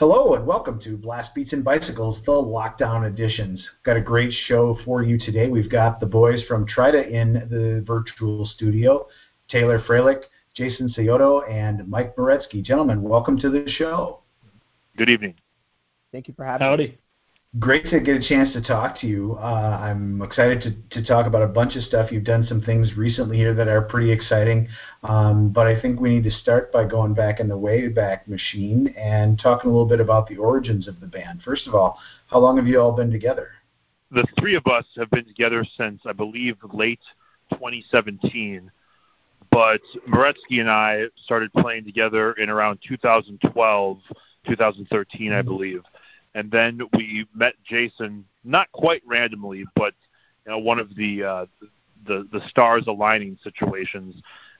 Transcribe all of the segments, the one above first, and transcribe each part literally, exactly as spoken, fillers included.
Hello and welcome to Blast Beats and Bicycles, the Lockdown Editions. Got a great show for you today. We've got the boys from Trita in the virtual studio, Taylor Freilich, Jason Sayoto, and Mike Moretzky. Gentlemen, welcome to the show. Good evening. Thank you for having Howdy. me. Great to get a chance to talk to you. Uh, I'm excited to, to talk about a bunch of stuff. You've done some things recently here that are pretty exciting, um, but I think we need to start by going back in the Wayback Machine and talking a little bit about the origins of the band. First of all, how long have you all been together? The three of us have been together since, I believe, late twenty seventeen, but Moretzky and I started playing together in around two thousand twelve, two thousand thirteen, I believe. And then we met Jason, not quite randomly, but you know, one of the, uh, the the stars aligning situations.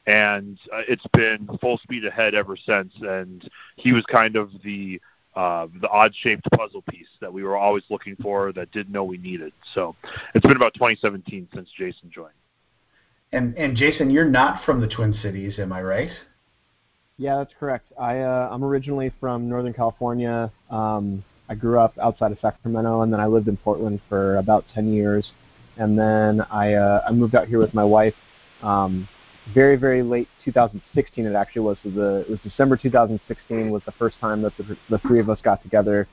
And uh, it's been full speed ahead ever since. And he was kind of the uh, the odd-shaped puzzle piece that we were always looking for that didn't know we needed. So it's been about twenty seventeen since Jason joined. And and Jason, you're not from the Twin Cities, am I right? Yeah, that's correct. I uh, I'm originally from Northern California. Um, I grew up outside of Sacramento, and then I lived in Portland for about ten years. And then I uh, I moved out here with my wife um, very, very late two thousand sixteen, it actually was. So the, it was December two thousand sixteen was the first time that the, the three of us got together.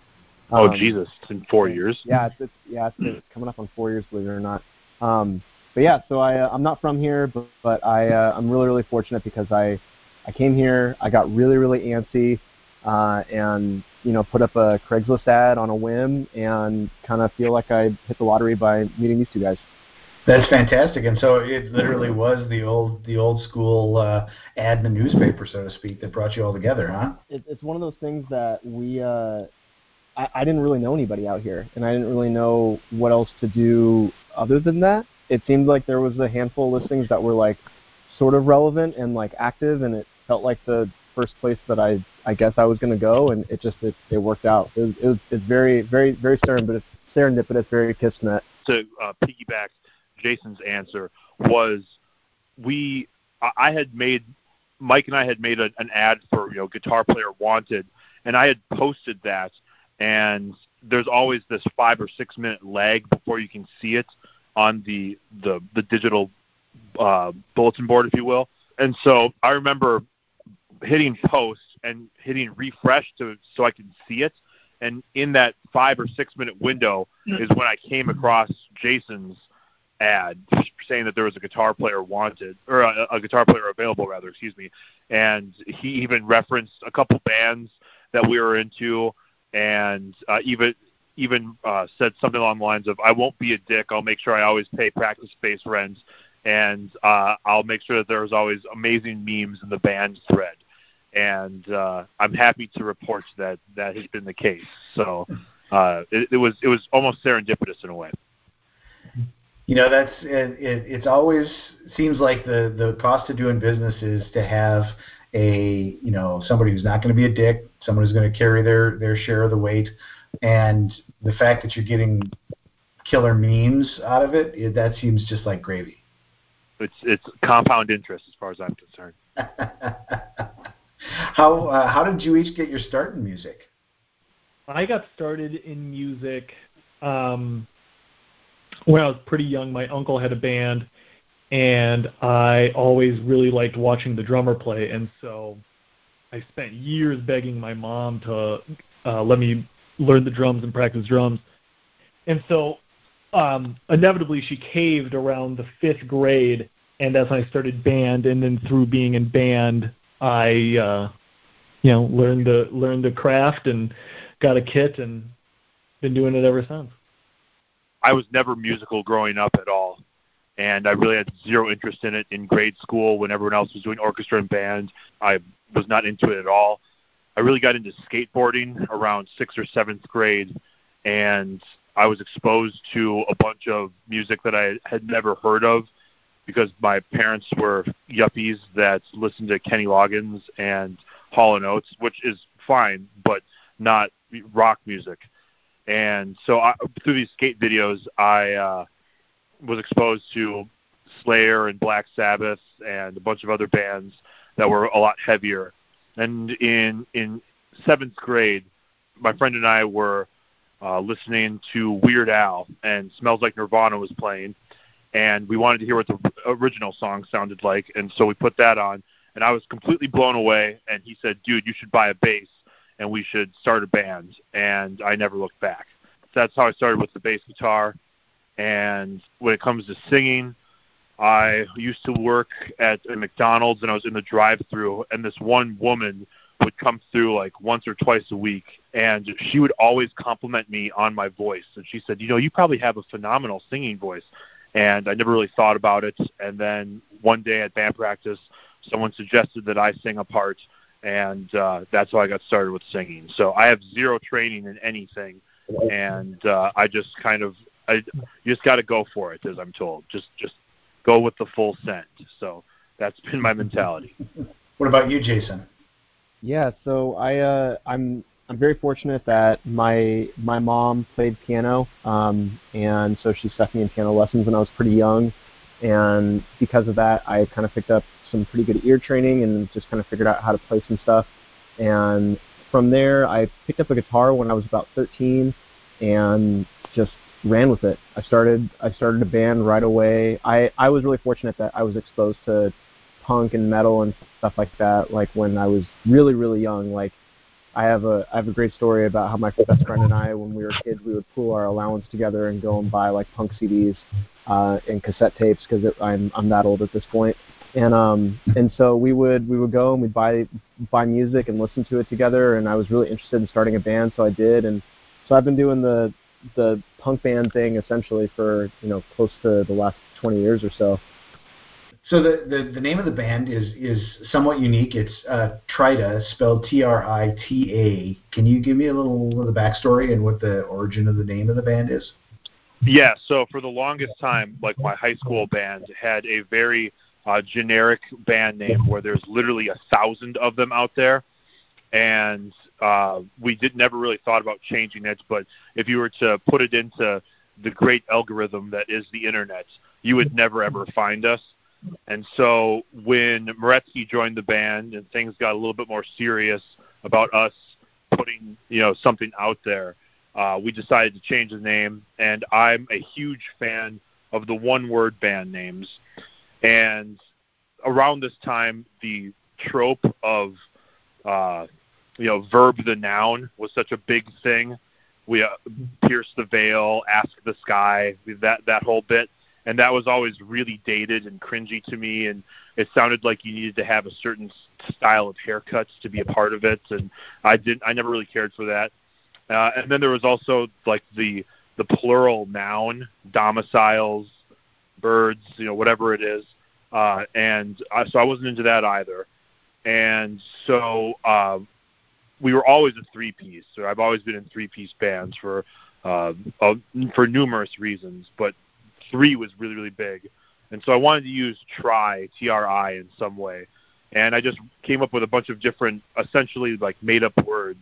Um, oh, Jesus, it's in four years. Yeah, it's, it's, yeah, it's, it's coming up on four years, believe it or not. Um, but yeah, so I, uh, I'm not from here, but, but I, uh, I'm really, really fortunate because I, I came here, I got really, really antsy, uh, and... you know, put up a Craigslist ad on a whim and kind of feel like I hit the lottery by meeting these two guys. That's fantastic. And so it literally was the old the old school uh, ad in the newspaper, so to speak, that brought you all together, huh? It, it's one of those things that we, uh, I, I didn't really know anybody out here, and I didn't really know what else to do other than that. It seemed like there was a handful of listings that were like sort of relevant and like active, and it felt like the first place that I I guess I was going to go, and it just it, it worked out. It was, it was it's very very very serendipitous, serendipitous very kismet. To uh, piggyback, Jason's answer was we I had made Mike and I had made a, an ad for you know guitar player wanted, and I had posted that, and there's always this five or six minute lag before you can see it on the the the digital uh, bulletin board, if you will, and so I remember hitting post and hitting refresh to so I could see it, and in that five or six minute window is when I came across Jason's ad saying that there was a guitar player wanted, or a, a guitar player available rather, excuse me, and he even referenced a couple bands that we were into, and uh, even even uh, said something along the lines of, "I won't be a dick. I'll make sure I always pay practice space rent, and uh, I'll make sure that there's always amazing memes in the band thread." And uh, I'm happy to report that that has been the case. So uh, it, it was it was almost serendipitous in a way. You know, that's it. it it's always seems like the, the cost of doing business is to have a you know somebody who's not going to be a dick, someone who's going to carry their, their share of the weight, and the fact that you're getting killer memes out of it, it that seems just like gravy. It's it's compound interest as far as I'm concerned. How uh, how did you each get your start in music? I got started in music um, when I was pretty young. My uncle had a band, and I always really liked watching the drummer play. And so I spent years begging my mom to uh, let me learn the drums and practice drums. And so um, inevitably she caved around the fifth grade, and that's when I started band, and then through being in band I, uh, you know, learned the learned the craft and got a kit and been doing it ever since. I was never musical growing up at all, and I really had zero interest in it in grade school when everyone else was doing orchestra and band. I was not into it at all. I really got into skateboarding around sixth or seventh grade, and I was exposed to a bunch of music that I had never heard of, because my parents were yuppies that listened to Kenny Loggins and Hall and Oates, which is fine, but not rock music. And so I, through these skate videos, I uh, was exposed to Slayer and Black Sabbath and a bunch of other bands that were a lot heavier. And in in seventh grade, my friend and I were uh, listening to Weird Al, and Smells Like Nirvana was playing, and we wanted to hear what the original song sounded like, and so we put that on, and I was completely blown away, and he said, dude, you should buy a bass, and we should start a band, and I never looked back. That's how I started with the bass guitar, and when it comes to singing, I used to work at a McDonald's, and I was in the drive-thru, and this one woman would come through like once or twice a week, and she would always compliment me on my voice. And she said, you know, you probably have a phenomenal singing voice. And I never really thought about it. And then one day at band practice, someone suggested that I sing a part, and uh, that's how I got started with singing. So I have zero training in anything, and uh, I just kind of, I, you just got to go for it, as I'm told. Just, just go with the full send. So that's been my mentality. What about you, Jason? Yeah, so I uh, I'm I'm very fortunate that my my mom played piano, um, and so she stuck me in piano lessons when I was pretty young, and because of that, I kind of picked up some pretty good ear training and just kind of figured out how to play some stuff. And from there, I picked up a guitar when I was about thirteen, and just ran with it. I started I started a band right away. I, I was really fortunate that I was exposed to punk and metal and stuff like that, like when I was really, really young. Like, I have a I have a great story about how my best friend and I, when we were kids, we would pool our allowance together and go and buy like punk C Ds uh, and cassette tapes, because I'm I'm that old at this point. And um and so we would we would go and we'd buy buy music and listen to it together. And I was really interested in starting a band, so I did. And so I've been doing the the punk band thing essentially for, you know, close to the last twenty years or so. So the, the, the name of the band is, is somewhat unique. It's uh, Trita, spelled T R I T A. Can you give me a little of the backstory and what the origin of the name of the band is? Yeah, so for the longest time, like my high school band had a very uh, generic band name where there's literally a thousand of them out there. And uh, we did never really thought about changing it, but if you were to put it into the great algorithm that is the internet, you would never, ever find us. And so when Moretzky joined the band and things got a little bit more serious about us putting, you know, something out there, uh, we decided to change the name. And I'm a huge fan of the one-word band names. And around this time, the trope of, uh, you know, verb the noun was such a big thing. We uh, pierce the veil, ask the sky, that that whole bit. And that was always really dated and cringy to me, and it sounded like you needed to have a certain style of haircuts to be a part of it, and I didn't. I never really cared for that. Uh, and then there was also like the the plural noun, domiciles, birds, you know, whatever it is. Uh, and I, so I wasn't into that either. And so uh, we were always a three piece. So I've always been in three piece bands for uh, uh, for numerous reasons, but three was really, really big. And so I wanted to use try, T R I, in some way. And I just came up with a bunch of different, essentially, like, made-up words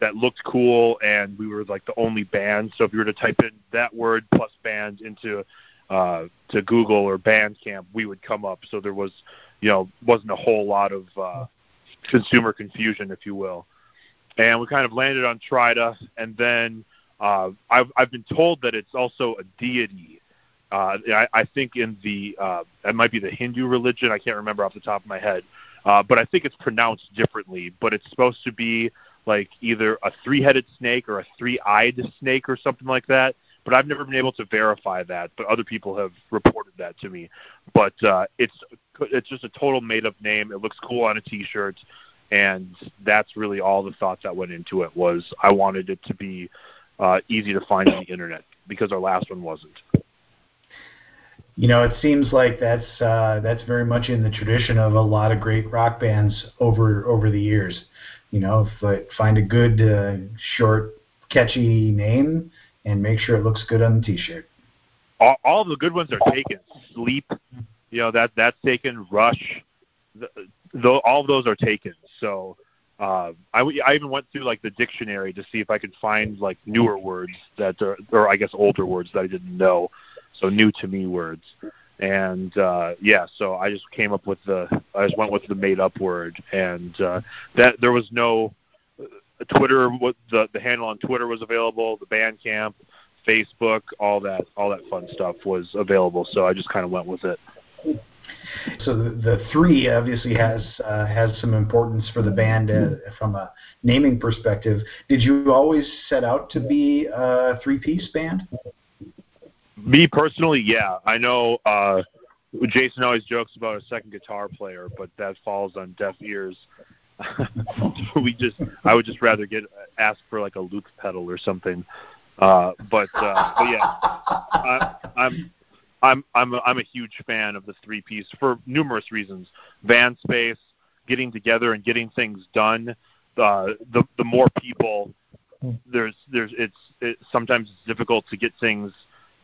that looked cool, and we were, like, the only band. So if you were to type in that word plus band into uh, to Google or Bandcamp, we would come up. So there was, you know, wasn't a whole lot of uh, consumer confusion, if you will. And we kind of landed on Trita, and then uh, I've, I've been told that it's also a deity. Uh, I, I think in the, uh, it might be the Hindu religion, I can't remember off the top of my head, uh, but I think it's pronounced differently, but it's supposed to be like either a three-headed snake or a three-eyed snake or something like that, but I've never been able to verify that, but other people have reported that to me. But uh, it's it's just a total made-up name. It looks cool on a T-shirt, and that's really all the thought that went into it was I wanted it to be uh, easy to find on the internet because our last one wasn't. You know, it seems like that's uh, that's very much in the tradition of a lot of great rock bands over over the years. You know, f- find a good, uh, short, catchy name and make sure it looks good on the T-shirt. All, all the good ones are taken. Sleep, you know, that that's taken. Rush, the, the, all of those are taken. So uh, I, w- I even went through, like, the dictionary to see if I could find, like, newer words that are, or I guess older words that I didn't know. So new to me words, and uh, yeah. So I just came up with the, I just went with the made up word, and uh, that there was no, the Twitter, what the, the handle on Twitter was available, the Bandcamp, Facebook, all that, all that fun stuff was available. So I just kind of went with it. So the, the three obviously has uh, has some importance for the band uh, from a naming perspective. Did you always set out to be a three-piece band? Me personally, yeah. I know uh, Jason always jokes about a second guitar player, but that falls on deaf ears. we just, I would just rather get ask for like a loop pedal or something. Uh, but, uh, but yeah, I, I'm. I'm I'm a, I'm a huge fan of the three piece for numerous reasons. Van space, getting together and getting things done. Uh, the the more people, there's there's it's it, sometimes it's difficult to get things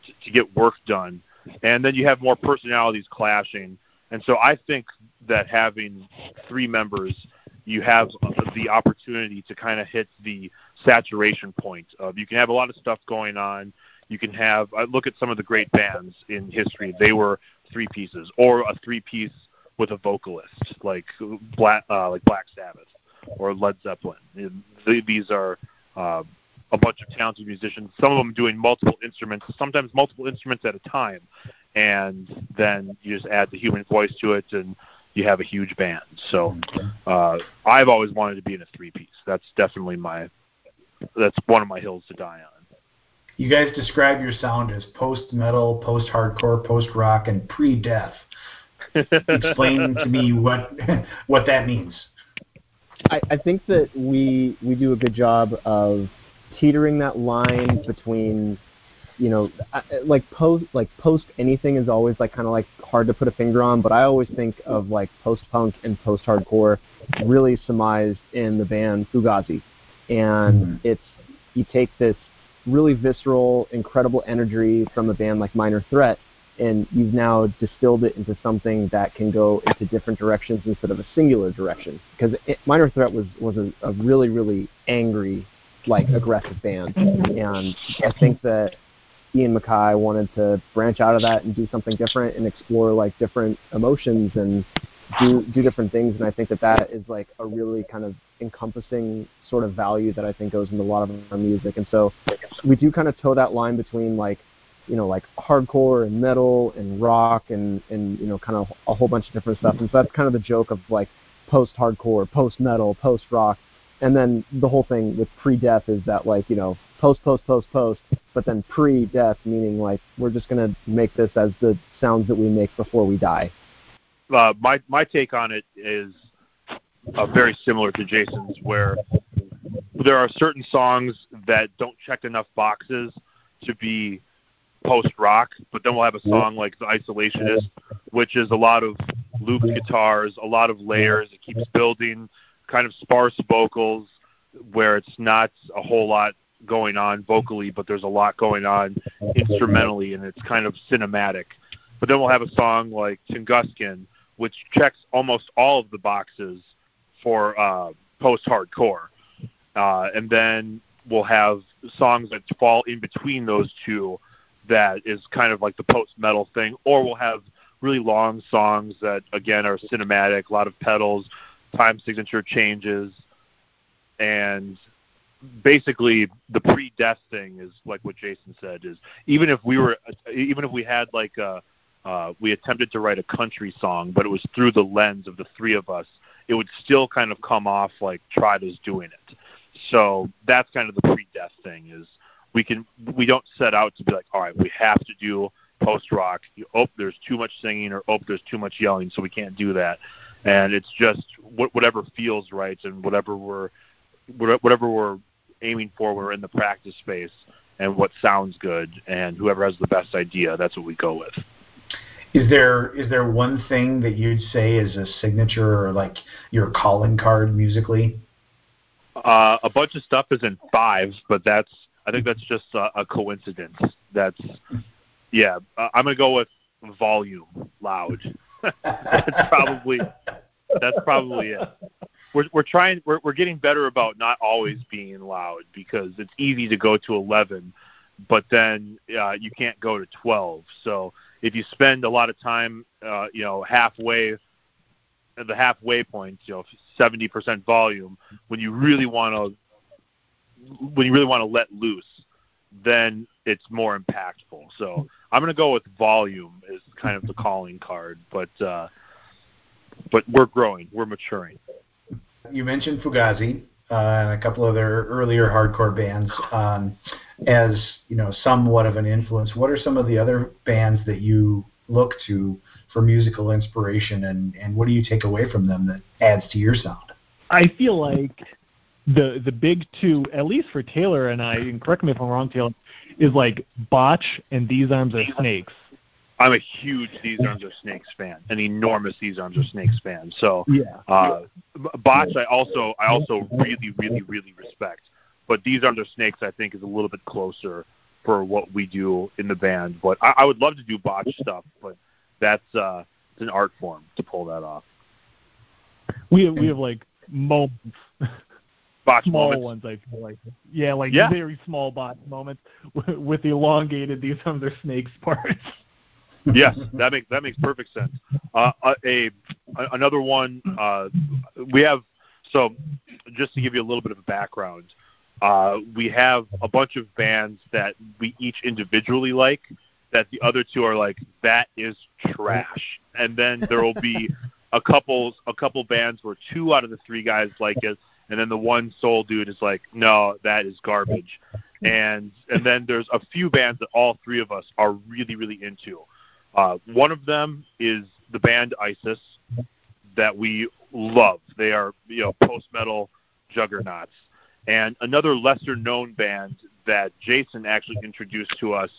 to, to get work done, and then you have more personalities clashing. And so I think that having three members, you have the opportunity to kind of hit the saturation point of you can have a lot of stuff going on. You can have – look at some of the great bands in history. They were three pieces or a three-piece with a vocalist like Black, uh, like Black Sabbath or Led Zeppelin. These are uh, a bunch of talented musicians, some of them doing multiple instruments, sometimes multiple instruments at a time, and then you just add the human voice to it and you have a huge band. So uh, I've always wanted to be in a three-piece. That's definitely my – that's one of my hills to die on. You guys describe your sound as post-metal, post-hardcore, post-rock, and pre-death. Explain to me what what that means. I, I think that we we do a good job of teetering that line between, you know, like post like post anything is always like kind of like hard to put a finger on, but I always think of like post-punk and post-hardcore really surmised in the band Fugazi, and mm-hmm. it's you take this really visceral, incredible energy from a band like Minor Threat, and you've now distilled it into something that can go into different directions instead of a singular direction. Because it, Minor Threat was, was a, a really, really angry, like, aggressive band. And I think that Ian MacKaye wanted to branch out of that and do something different and explore, like, different emotions and do do different things. And I think that that is, like, a really kind of encompassing sort of value that I think goes into a lot of our music. And so we do kind of toe that line between like, you know, like hardcore and metal and rock and, and, you know, kind of a whole bunch of different stuff. And so that's kind of the joke of like post-hardcore, post-metal, post-rock. And then the whole thing with pre-death is that like, you know, post, post, post, post, but then pre-death, meaning like we're just going to make this as the sounds that we make before we die. Uh, my, my take on it is, Uh, very similar to Jason's, where there are certain songs that don't check enough boxes to be post-rock, but then we'll have a song like The Isolationist, which is a lot of looped guitars, a lot of layers. It keeps building, kind of sparse vocals, where it's not a whole lot going on vocally, but there's a lot going on instrumentally, and it's kind of cinematic. But then we'll have a song like Tunguskin, which checks almost all of the boxes for uh, post-hardcore. Uh, and then we'll have songs that fall in between those two that is kind of like the post-metal thing, or we'll have really long songs that, again, are cinematic, a lot of pedals, time signature changes, and basically the pre-death thing is like what Jason said, is even if we were, even if we had like a, uh, we attempted to write a country song, but it was through the lens of the three of us, it would still kind of come off like Trita's doing it. So that's kind of the pre-death thing, is we can we don't set out to be like, all right, we have to do post-rock. Oh, there's too much singing, or oh, there's too much yelling, so we can't do that. And it's just whatever feels right and whatever we're whatever we're aiming for, we're in the practice space and what sounds good, and whoever has the best idea, that's what we go with. Is there is there one thing that you'd say is a signature or like your calling card musically? Uh, a bunch of stuff is in five, but that's I think that's just a, a coincidence. That's yeah. Uh, I'm gonna go with volume, loud. that's probably that's probably it. We're we're trying we're we're getting better about not always being loud, because it's easy to go to eleven, but then uh, you can't go to twelve. So if you spend a lot of time, uh, you know, halfway, at the halfway point, you know, seventy percent volume, when you really want to when you really want to let loose, then it's more impactful. So I'm going to go with volume is kind of the calling card, but uh, but we're growing, we're maturing. You mentioned Fugazi uh, and a couple other earlier hardcore bands um, as you know somewhat of an influence. What are some of the other bands that you look to for musical inspiration, and, and what do you take away from them that adds to your sound? I feel like the the big two, at least for Taylor and I, and correct me if I'm wrong, Taylor, is like Botch and These Arms Are Snakes. I'm a huge These Arms Are Snakes fan, an enormous These Arms Are Snakes fan. So yeah. uh, Botch I also I also really, really, really respect. But These Arms Are Snakes I think is a little bit closer for what we do in the band. But I, I would love to do Botch stuff, but that's uh, it's an art form to pull that off. We have, we have like moments. Botch small moments. Ones, I feel like. Yeah, like yeah. very small botch moments with the elongated These Arms Are Snakes parts. Yes, that makes that makes perfect sense. Uh, a, a another one uh, we have. So, just to give you a little bit of a background, uh, we have a bunch of bands that we each individually like. That the other two are like, that is trash, and then there will be a couple a couple bands where two out of the three guys like it. And then the one soul dude is like, no, that is garbage. And and then there's a few bands that all three of us are really, really into. Uh, one of them is the band Isis that we love. They are, you know, post-metal juggernauts. And another lesser-known band that Jason actually introduced to us,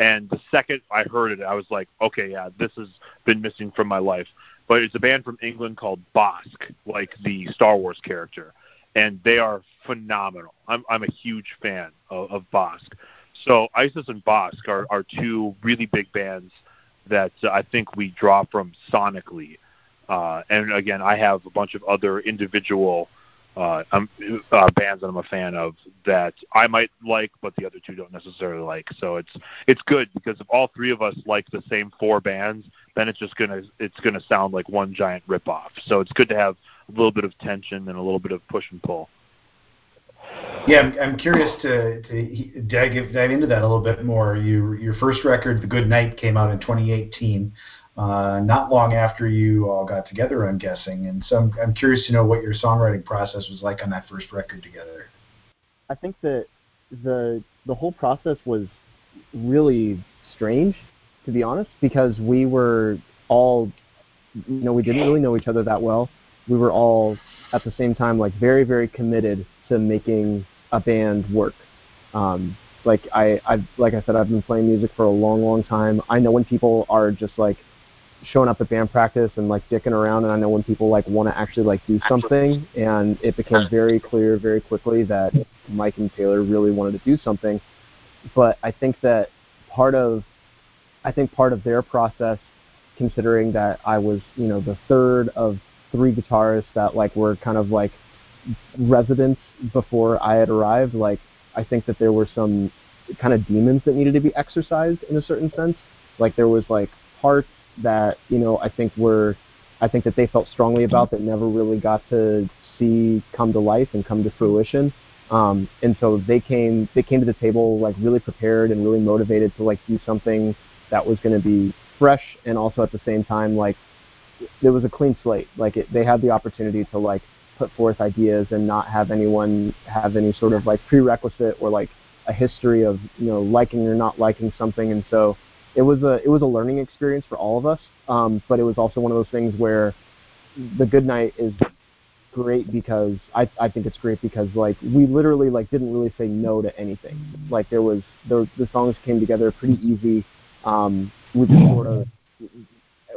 and the second I heard it, I was like, okay, yeah, this has been missing from my life. But it's a band from England called Bosque, like the Star Wars character. And they are phenomenal. I'm I'm a huge fan of, of Bosque. So Isis and Bosque are, are two really big bands that uh, I think we draw from sonically. Uh, and again, I have a bunch of other individual uh, um, uh, bands that I'm a fan of that I might like, but the other two don't necessarily like. So it's it's good because if all three of us like the same four bands, then it's just gonna it's gonna sound like one giant ripoff. So it's good to have a little bit of tension and a little bit of push and pull. Yeah, I'm, I'm curious to, to dive, dive into that a little bit more. You, your first record, The Good Night, came out in twenty eighteen, uh, not long after you all got together, I'm guessing. And so I'm, I'm curious to know what your songwriting process was like on that first record together. I think that the the whole process was really strange, to be honest, because we were all, you know, we didn't really know each other that well. We were all at the same time like very, very committed to making a band work. Um, like I, I've, like I said, I've been playing music for a long, long time. I know when people are just like showing up at band practice and like dicking around, and I know when people like want to actually like do something. And it became very clear very quickly that Mike and Taylor really wanted to do something. But I think that part of, I think part of their process, considering that I was, you know, the third of three guitarists that like were kind of like residents before I had arrived, like I think that there were some kind of demons that needed to be exorcised in a certain sense. Like there was like parts that, you know, I think were, I think that they felt strongly about that never really got to see come to life and come to fruition. Um, and so they came, they came to the table like really prepared and really motivated to like do something that was going to be fresh, and also at the same time like there was a clean slate. Like it, they had the opportunity to like put forth ideas and not have anyone have any sort of like prerequisite or like a history of, you know, liking or not liking something. And so it was a it was a learning experience for all of us. Um, but it was also one of those things where The Good Night is great because I I think it's great because like we literally like didn't really say no to anything. Like there was the the songs came together pretty easy. Um, we just sort of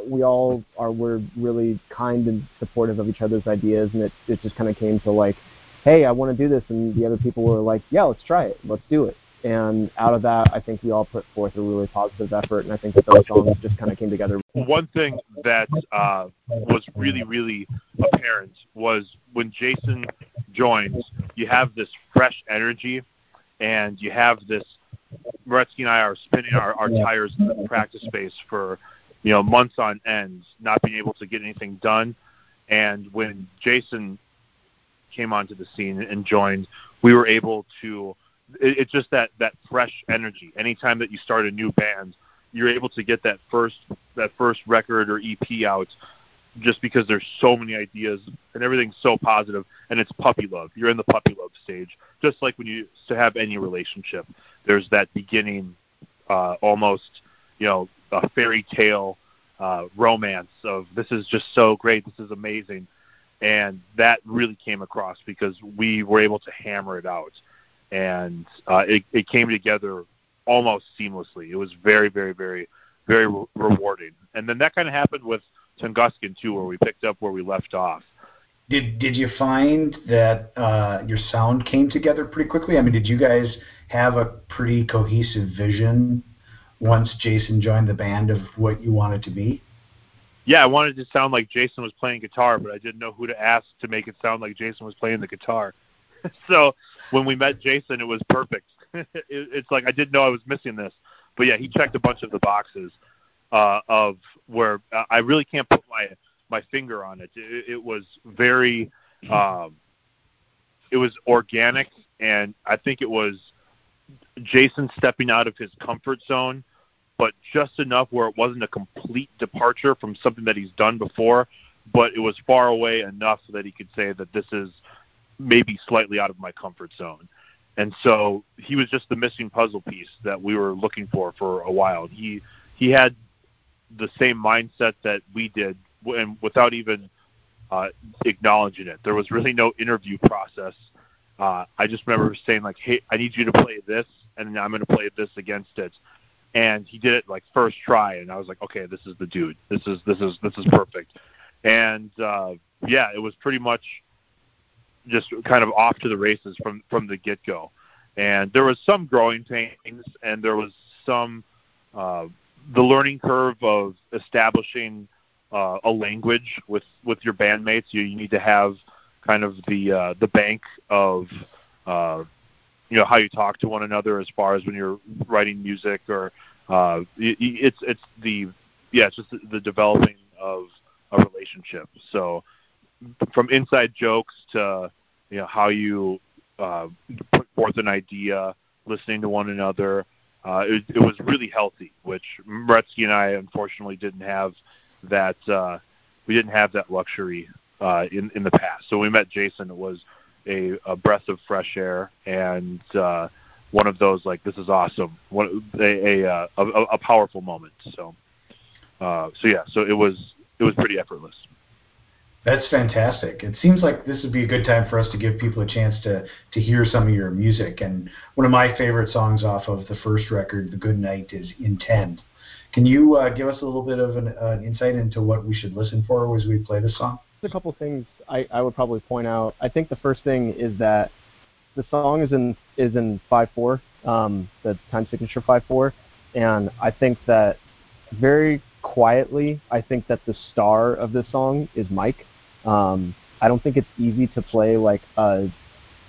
we all are, we're really kind and supportive of each other's ideas, and it, it just kind of came to like, hey, I want to do this, and the other people were like, yeah, let's try it, let's do it. And out of that, I think we all put forth a really positive effort, and I think that those songs just kind of came together. One thing that uh, was really, really apparent was when Jason joins, you have this fresh energy, and you have this, Moretzky and I are spinning our, our tires in the practice space for, you know, months on end, not being able to get anything done. And when Jason came onto the scene and joined, we were able to, it, it's just that, that fresh energy. Anytime that you start a new band, you're able to get that first, that first record or E P out just because there's so many ideas and everything's so positive, and it's puppy love. You're in the puppy love stage, just like when you to have any relationship. There's that beginning, uh, almost, you know, a fairy tale uh, romance of this is just so great, this is amazing. And that really came across because we were able to hammer it out. And uh, it, it came together almost seamlessly. It was very, very, very, very re- rewarding. And then that kind of happened with Tunguskin, too, where we picked up where we left off. Did did you find that uh, your sound came together pretty quickly? I mean, did you guys have a pretty cohesive vision once Jason joined the band of what you wanted to be? Yeah, I wanted it to sound like Jason was playing guitar, but I didn't know who to ask to make it sound like Jason was playing the guitar. So when we met Jason, it was perfect. it, it's like I didn't know I was missing this. But, yeah, he checked a bunch of the boxes uh, of where uh, I really can't put my my finger on it. It, it was very um, – it was organic, and I think it was Jason stepping out of his comfort zone, but just enough where it wasn't a complete departure from something that he's done before, but it was far away enough that he could say that this is maybe slightly out of my comfort zone. And so he was just the missing puzzle piece that we were looking for for a while. He he had the same mindset that we did, and without even uh, acknowledging it. There was really no interview process. Uh, I just remember saying, like, hey, I need you to play this, and I'm going to play this against it. And he did it like first try, and I was like, okay, this is the dude. This is this is this is perfect. And uh, yeah, it was pretty much just kind of off to the races from, from the get go. And there was some growing pains, and there was some uh, the learning curve of establishing uh, a language with, with your bandmates. You you need to have kind of the uh, the bank of uh, you know, how you talk to one another as far as when you're writing music, or uh, it's, it's the, yeah, it's just the developing of a relationship. So from inside jokes to, you know, how you uh, put forth an idea, listening to one another, uh, it, it was really healthy, which Moretzky and I unfortunately didn't have that, uh, we didn't have that luxury uh, in, in the past. So when we met Jason, it was A, a breath of fresh air, and uh, one of those, like, this is awesome, one, a, a, a, a powerful moment. So, uh, so yeah, so it was it was pretty effortless. That's fantastic. It seems like this would be a good time for us to give people a chance to to hear some of your music. And one of my favorite songs off of the first record, "The Good Night," is "Intend." Can you uh, give us a little bit of an, uh, an insight into what we should listen for as we play this song? A couple things I, I would probably point out. I think the first thing is that the song is in is in five four, um, the time signature five four, and I think that very quietly, I think that the star of this song is Mike. Um, I don't think it's easy to play like a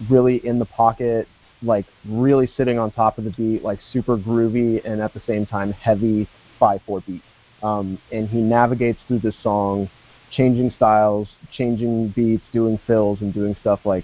really in the pocket, like really sitting on top of the beat, like super groovy and at the same time heavy five four beat. Um, and he navigates through this song, changing styles, changing beats, doing fills, and doing stuff like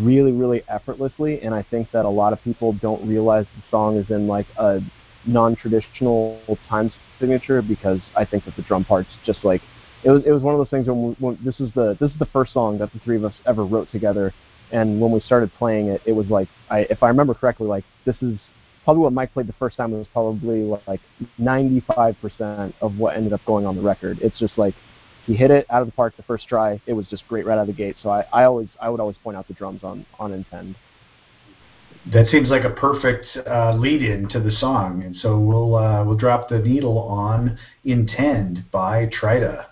really, really effortlessly. And I think that a lot of people don't realize the song is in like a non-traditional time signature because I think that the drum part's just like it was. It was one of those things when, we, when this is the this is the first song that the three of us ever wrote together. And when we started playing it, it was like I, if I remember correctly, like this is probably what Mike played the first time. It was probably like ninety-five percent of what ended up going on the record. It's just like, he hit it out of the park the first try. It was just great right out of the gate. So I, I always I would always point out the drums on, on Intend. That seems like a perfect uh, lead-in to the song. And so we'll uh, we'll drop the needle on Intend by Trita.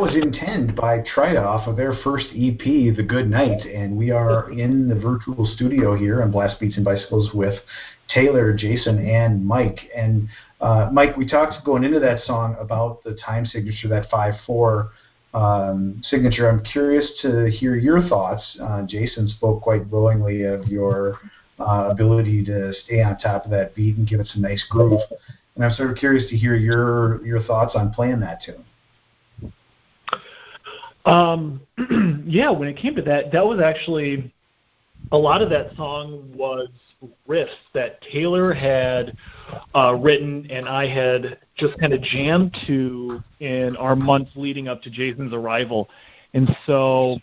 that was Intend by Trita off of their first E P, The Good Night, and we are in the virtual studio here on Blast Beats and Bicycles with Taylor, Jason, and Mike. And uh, Mike, we talked going into that song about the time signature, that five four um, signature. I'm curious to hear your thoughts. Uh, Jason spoke quite glowingly of your uh, ability to stay on top of that beat and give it some nice groove. And I'm sort of curious to hear your your thoughts on playing that tune. Um, yeah, when it came to that, that was actually, a lot of that song was riffs that Taylor had uh, written and I had just kind of jammed to in our months leading up to Jason's arrival. And so,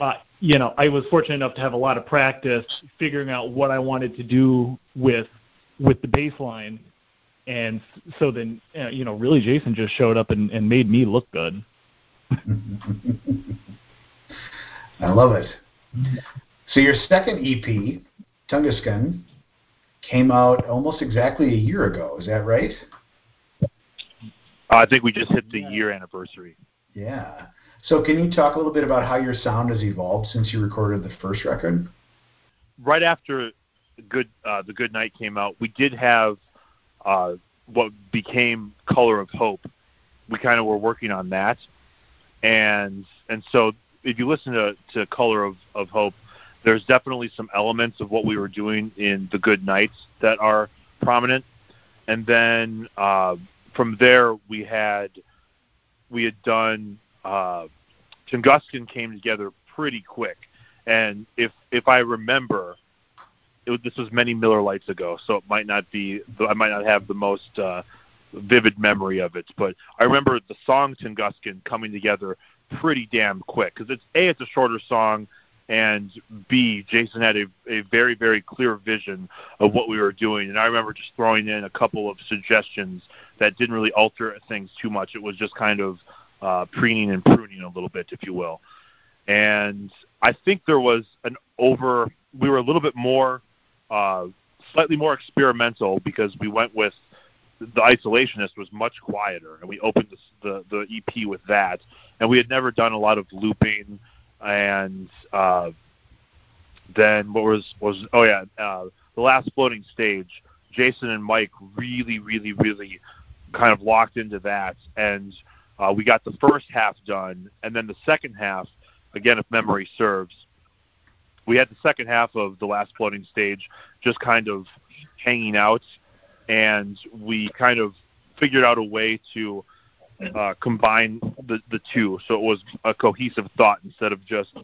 uh, you know, I was fortunate enough to have a lot of practice figuring out what I wanted to do with with the bass line. And so then, you know, really Jason just showed up and, and made me look good. I love it. So your second E P, Tungaskan, came out almost exactly a year ago. Is that right? I think we just hit the yeah. year anniversary. Yeah. So can you talk a little bit about how your sound has evolved since you recorded the first record? Right after the Good uh, the Good Night came out, we did have uh, what became Color of Hope. We kind of were working on that. And and so if you listen to, to Color of, of Hope, there's definitely some elements of what we were doing in The Good Nights that are prominent. And then uh, from there we had we had done uh, Tungaskan came together pretty quick. And if if I remember, it was, this was many Miller Lights ago, so it might not be I might not have the most. Uh, vivid memory of it, but I remember the song Tungaskan coming together pretty damn quick, because it's A, it's a shorter song, and B, Jason had a, a very, very clear vision of what we were doing, and I remember just throwing in a couple of suggestions that didn't really alter things too much. It was just kind of uh, preening and pruning a little bit, if you will. And I think there was an over, we were a little bit more, uh, slightly more experimental, because we went with The Isolationist was much quieter, and we opened the, the the E P with that. And we had never done a lot of looping, and uh, then what was was oh yeah, uh, The Last Floating Stage. Jason and Mike really, really, really kind of locked into that, and uh, we got the first half done, and then the second half, again if memory serves, we had the second half of The Last Floating Stage just kind of hanging out. And we kind of figured out a way to uh, combine the, the two. So it was a cohesive thought instead of just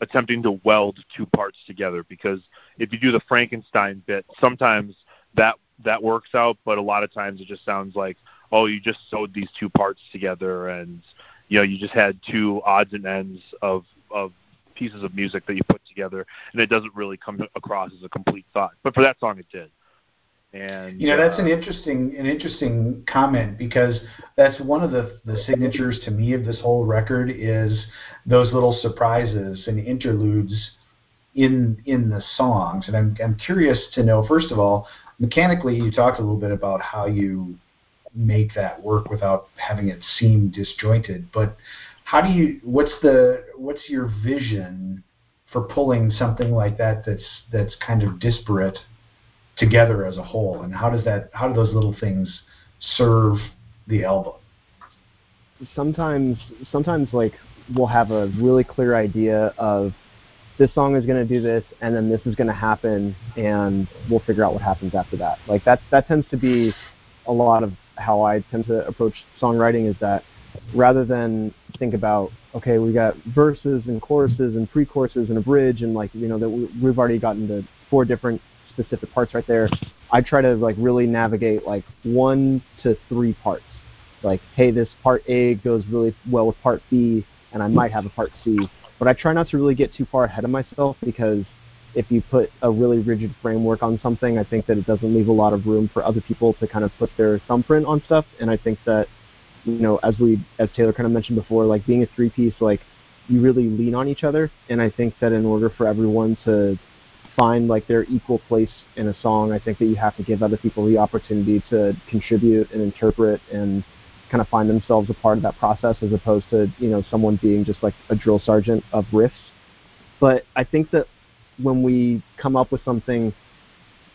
attempting to weld two parts together. Because if you do the Frankenstein bit, sometimes that that works out. But a lot of times it just sounds like, oh, you just sewed these two parts together. And, you know, you just had two odds and ends of, of pieces of music that you put together. And it doesn't really come across as a complete thought. But for that song, it did. And, you know, that's an interesting an interesting comment, because that's one of the, the signatures to me of this whole record is those little surprises and interludes in in the songs. And I'm I'm curious to know, first of all, mechanically, you talked a little bit about how you make that work without having it seem disjointed. But how do you what's the what's your vision for pulling something like that that's that's kind of disparate together as a whole, and how does that how do those little things serve the album? Sometimes sometimes like we'll have a really clear idea of this song is going to do this, and then this is going to happen, and we'll figure out what happens after that. Like that that tends to be a lot of how I tend to approach songwriting, is that rather than think about, okay, we got verses and choruses and pre-choruses and a bridge, and like, you know, that we, we've already gotten to four different specific parts right there. I try to like really navigate like one to three parts. Like, hey, this part A goes really well with part B, and I might have a part C. But I try not to really get too far ahead of myself, because if you put a really rigid framework on something, I think that it doesn't leave a lot of room for other people to kind of put their thumbprint on stuff. And I think that, you know, as we as Taylor kind of mentioned before, like being a three-piece, like you really lean on each other. And I think that in order for everyone to find like their equal place in a song, I think that you have to give other people the opportunity to contribute and interpret and kind of find themselves a part of that process as opposed to, you know, someone being just like a drill sergeant of riffs. But I think that when we come up with something,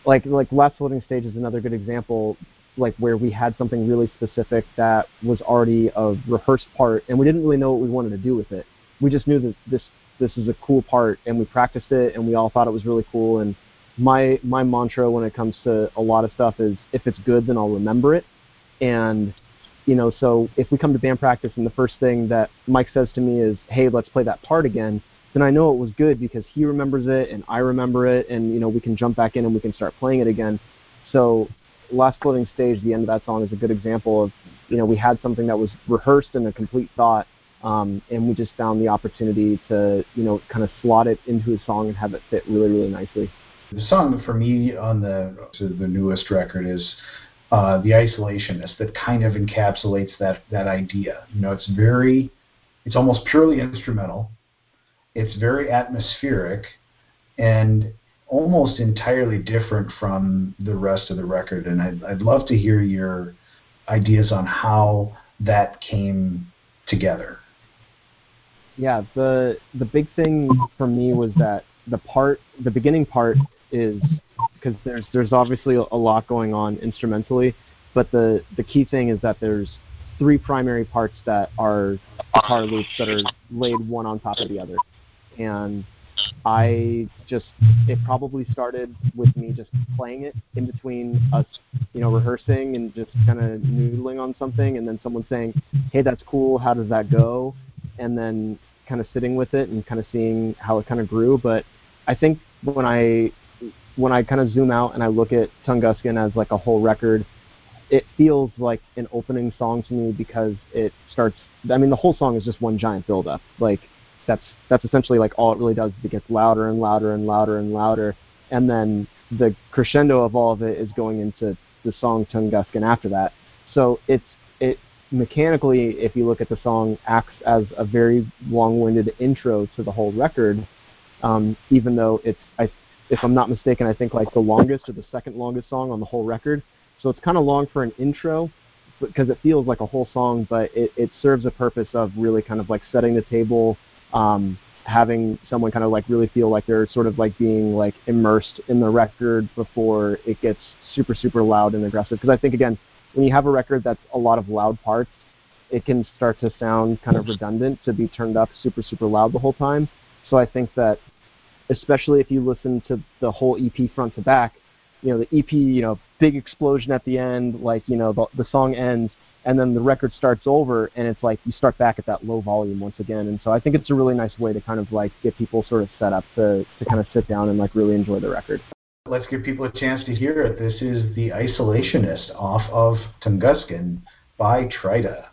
like like Last Floating Stage is another good example, like where we had something really specific that was already a rehearsed part, and we didn't really know what we wanted to do with it. We just knew that this this is a cool part, and we practiced it, and we all thought it was really cool. And my my mantra when it comes to a lot of stuff is, if it's good, then I'll remember it. And, you know, so if we come to band practice and the first thing that Mike says to me is, hey, let's play that part again, then I know it was good because he remembers it and I remember it, and, you know, we can jump back in and we can start playing it again. So Last Floating Stage, the end of that song, is a good example of, you know, we had something that was rehearsed and a complete thought, um, and we just found the opportunity to, you know, kind of slot it into a song and have it fit really, really nicely. The song for me on the the newest record is uh, The Isolationist, that kind of encapsulates that, that idea. You know, it's very, it's almost purely instrumental. It's very atmospheric and almost entirely different from the rest of the record. And I'd, I'd love to hear your ideas on how that came together. Yeah, the the big thing for me was that the part, the beginning part is, because there's there's obviously a lot going on instrumentally, but the, the key thing is that there's three primary parts that are guitar loops that are laid one on top of the other. And I just, it probably started with me just playing it in between us, you know, rehearsing and just kind of noodling on something, and then someone saying, hey, that's cool, how does that go? And then kind of sitting with it and kind of seeing how it kind of grew. But I think when I when I kind of zoom out and I look at Tunguska as like a whole record, it feels like an opening song to me because it starts, I mean, the whole song is just one giant build-up. Like, that's that's essentially like all it really does is it gets louder and louder and louder and louder, and then the crescendo of all of it is going into the song Tunguska after that. So it's it mechanically, if you look at the song, acts as a very long-winded intro to the whole record, um, even though it's, I, if I'm not mistaken, I think like the longest or the second longest song on the whole record. So it's kind of long for an intro, because it feels like a whole song, but it, it serves a purpose of really kind of like setting the table, um, having someone kind of like really feel like they're sort of like being like immersed in the record before it gets super, super loud and aggressive. Because I think, again, when you have a record that's a lot of loud parts, it can start to sound kind of redundant to be turned up super, super loud the whole time. So I think that, especially if you listen to the whole E P front to back, you know, the E P, you know, big explosion at the end, like, you know, the, the song ends, and then the record starts over, and it's like you start back at that low volume once again. And so I think it's a really nice way to kind of like get people sort of set up to, to kind of sit down and like really enjoy the record. Let's give people a chance to hear it. This is The Isolationist off of Tunguska by Trita.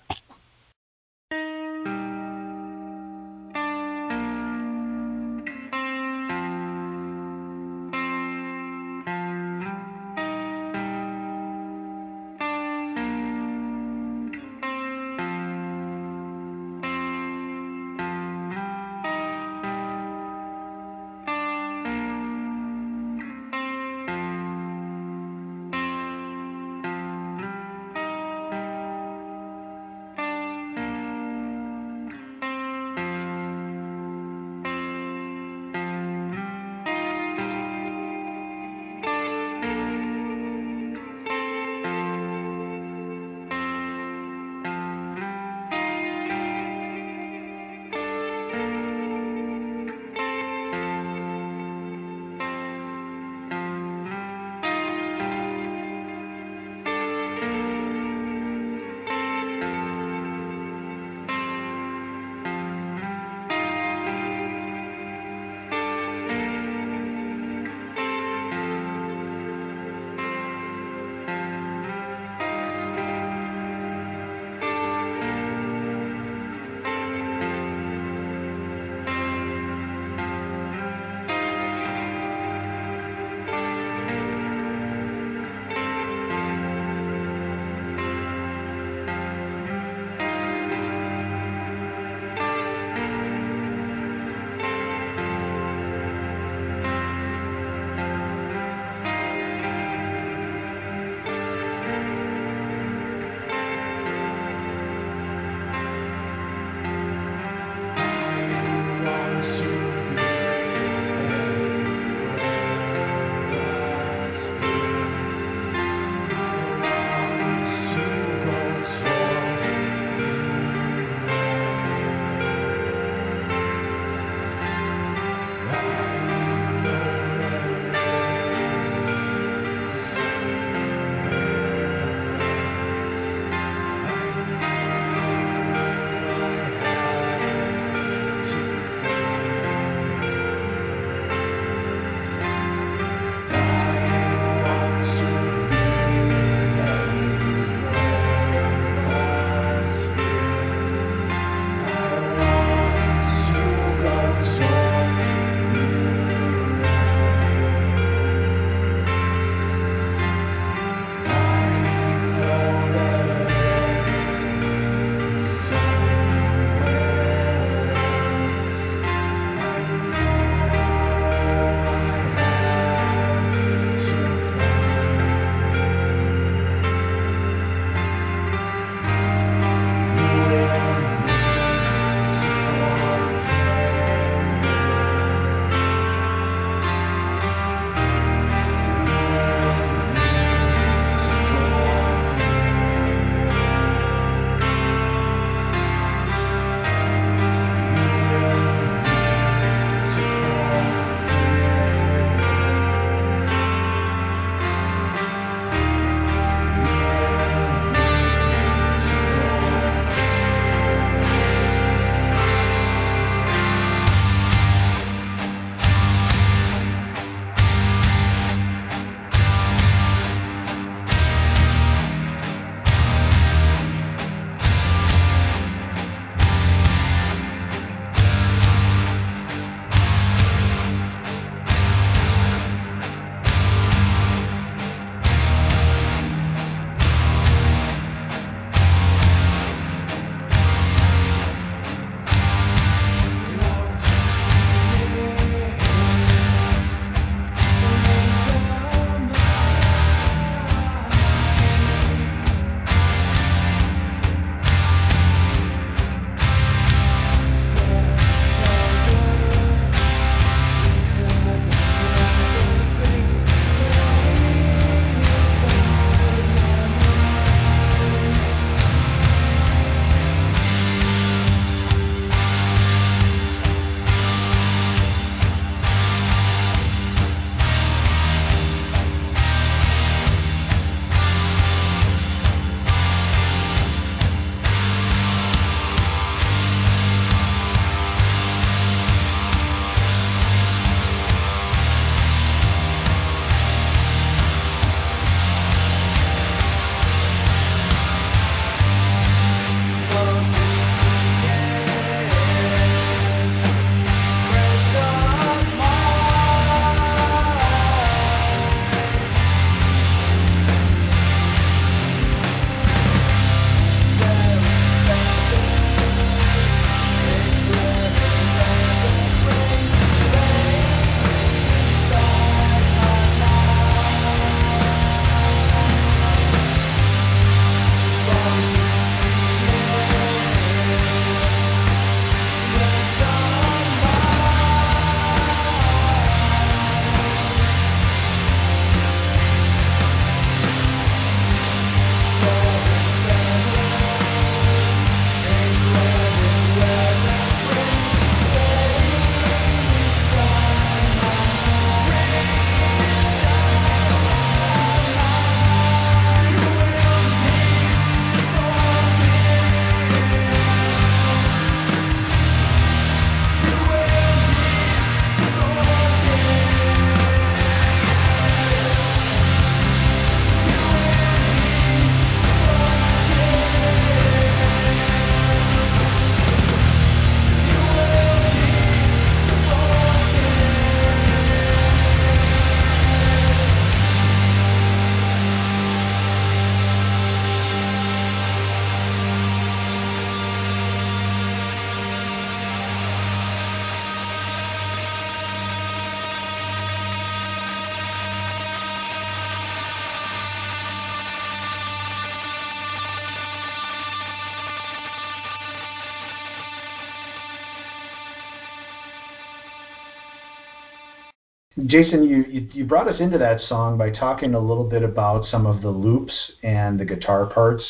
Jason, you, you you brought us into that song by talking a little bit about some of the loops and the guitar parts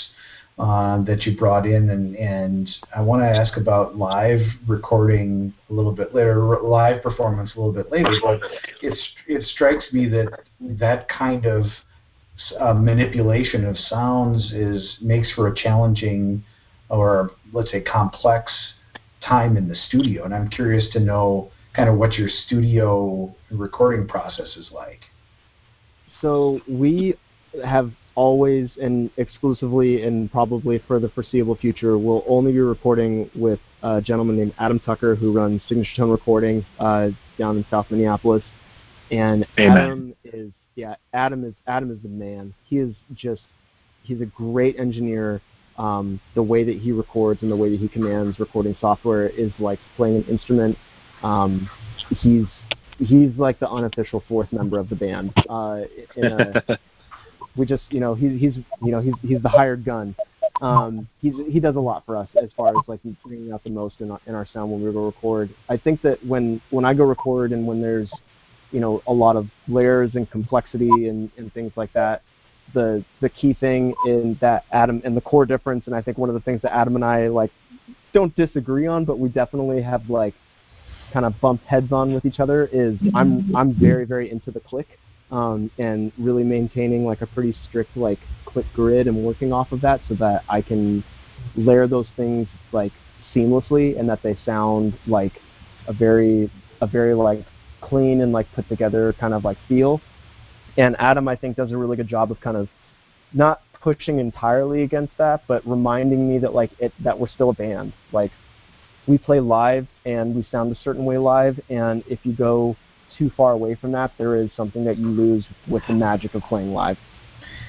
uh, that you brought in, and, and I want to ask about live recording a little bit later, live performance a little bit later, but it's, it strikes me that that kind of uh, manipulation of sounds is makes for a challenging, or let's say complex, time in the studio, and I'm curious to know kind of what your studio recording process is like. So we have always and exclusively and probably for the foreseeable future will only be recording with a gentleman named Adam Tucker who runs Signature Tone Recording uh, down in South Minneapolis. And Amen. Adam is yeah, Adam is Adam is the man. He is just he's a great engineer. Um, the way that he records and the way that he commands recording software is like playing an instrument. Um, he's he's like the unofficial fourth member of the band. Uh, in a, we just you know he's he's you know he's he's the hired gun. Um, he's he does a lot for us as far as like bringing out the most in our, in our sound when we go record. I think that when when I go record and when there's you know a lot of layers and complexity and, and things like that. the the key thing in that Adam and the core difference, and I think one of the things that Adam and I like don't disagree on, but we definitely have like kind of bumped heads on with each other is I'm I'm very very into the click um, and really maintaining like a pretty strict like click grid and working off of that so that I can layer those things like seamlessly and that they sound like a very a very like clean and like put together kind of like feel. And Adam, I think, does a really good job of kind of not pushing entirely against that, but reminding me that like it that we're still a band. Like we play live and we sound a certain way live, and if you go too far away from that, there is something that you lose with the magic of playing live.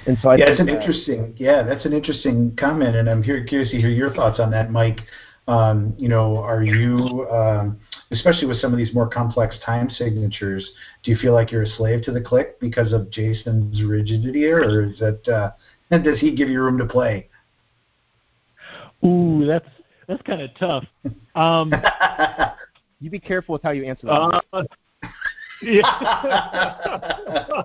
And so I yeah, think that's an that, interesting. Yeah, that's an interesting comment, and I'm here curious to hear your thoughts on that, Mike. Um, you know, are you, um, especially with some of these more complex time signatures, do you feel like you're a slave to the click because of Jason's rigidity here, or is that, uh, and does he give you room to play? Ooh, that's that's kind of tough. Um, you be careful with how you answer that. Uh, yeah.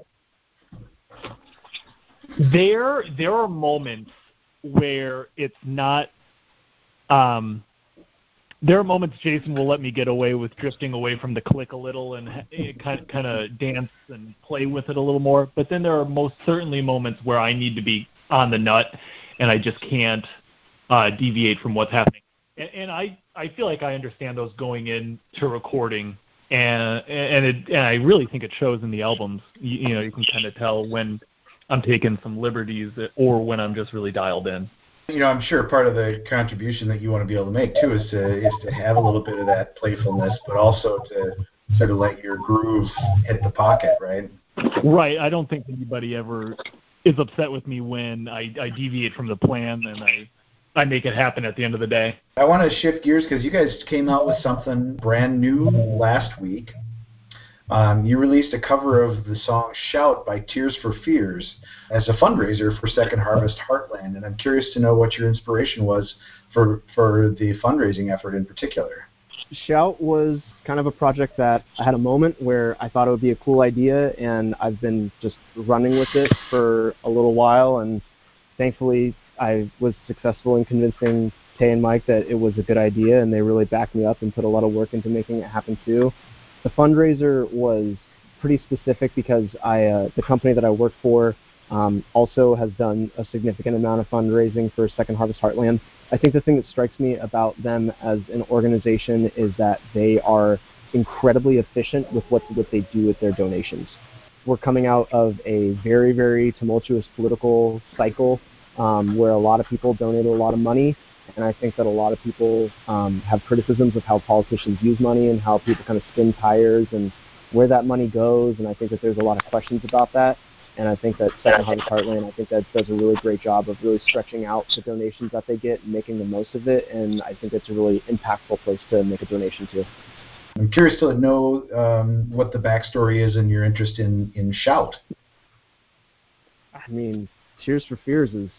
there, there are moments where it's not. Um, There are moments Jason will let me get away with drifting away from the click a little and kind kind of dance and play with it a little more. But then there are most certainly moments where I need to be on the nut, and I just can't uh, deviate from what's happening. And, and I, I feel like I understand those going in to recording, and and, it, and I really think it shows in the albums. You, you know, you can kind of tell when I'm taking some liberties or when I'm just really dialed in. You know, I'm sure part of the contribution that you want to be able to make too is to is to have a little bit of that playfulness, but also to sort of let your groove hit the pocket, right? Right. I don't think anybody ever is upset with me when I, I deviate from the plan and I I make it happen at the end of the day. I want to shift gears because you guys came out with something brand new last week. Um, you released a cover of the song Shout by Tears for Fears as a fundraiser for Second Harvest Heartland, and I'm curious to know what your inspiration was for, for the fundraising effort in particular. Shout was kind of a project that I had a moment where I thought it would be a cool idea, and I've been just running with it for a little while, and thankfully I was successful in convincing Tay and Mike that it was a good idea, and they really backed me up and put a lot of work into making it happen too. The fundraiser was pretty specific because I, uh, the company that I work for um, also has done a significant amount of fundraising for Second Harvest Heartland. I think the thing that strikes me about them as an organization is that they are incredibly efficient with what, what they do with their donations. We're coming out of a very, very tumultuous political cycle um, where a lot of people donated a lot of money. And I think that a lot of people um, have criticisms of how politicians use money and how people kind of spin tires and where that money goes. And I think that there's a lot of questions about that. And I think that Second Harvest Heartland, I think that does a really great job of really stretching out the donations that they get and making the most of it. And I think it's a really impactful place to make a donation to. I'm curious to know um, what the backstory is and your interest in, in Shout. I mean, Tears for Fears is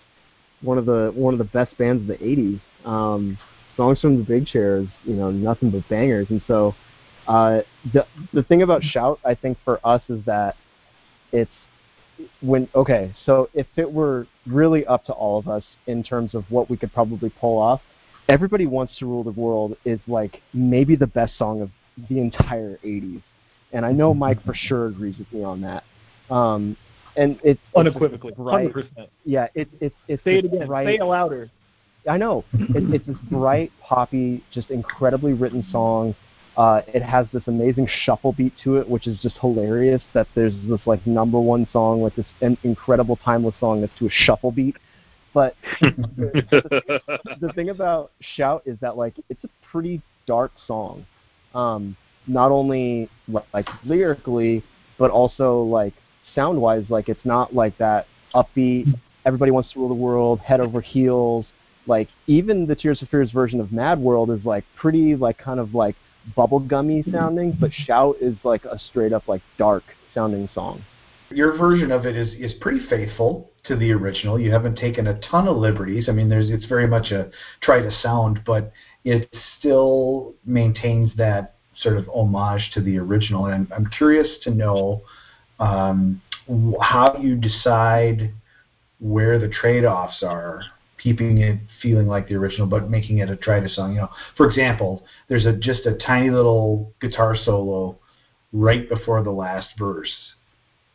one of the one of the best bands of the eighties. Um, songs from the Big Chair is, you know, nothing but bangers. And so Uh, the the thing about Shout, I think, for us is that it's when okay. So if it were really up to all of us in terms of what we could probably pull off, Everybody Wants to Rule the World is like maybe the best song of the entire eighties, and I know Mike for sure agrees with me on that. Um, and it's unequivocally, right? Yeah, it's it's it's say it again, bright, say it louder. I know it, it's this bright, poppy, just incredibly written song. Uh, it has this amazing shuffle beat to it, which is just hilarious that there's this like number one song, like this in- incredible timeless song that's to a shuffle beat. But the, the thing about Shout is that like it's a pretty dark song, um, not only like lyrically, but also like sound wise. Like it's not like that upbeat, Everybody Wants to Rule the World, head over heels. Like even the Tears for Fears version of Mad World is like pretty like kind of like bubblegummy sounding, but Shout is like a straight up like dark sounding song. Your version of it is, is pretty faithful to the original. You haven't taken a ton of liberties. I mean, there's it's very much a try to sound, but it still maintains that sort of homage to the original. And I'm, I'm curious to know um, how you decide where the trade-offs are, keeping it feeling like the original, but making it a try-to song. You know, for example, there's a just a tiny little guitar solo right before the last verse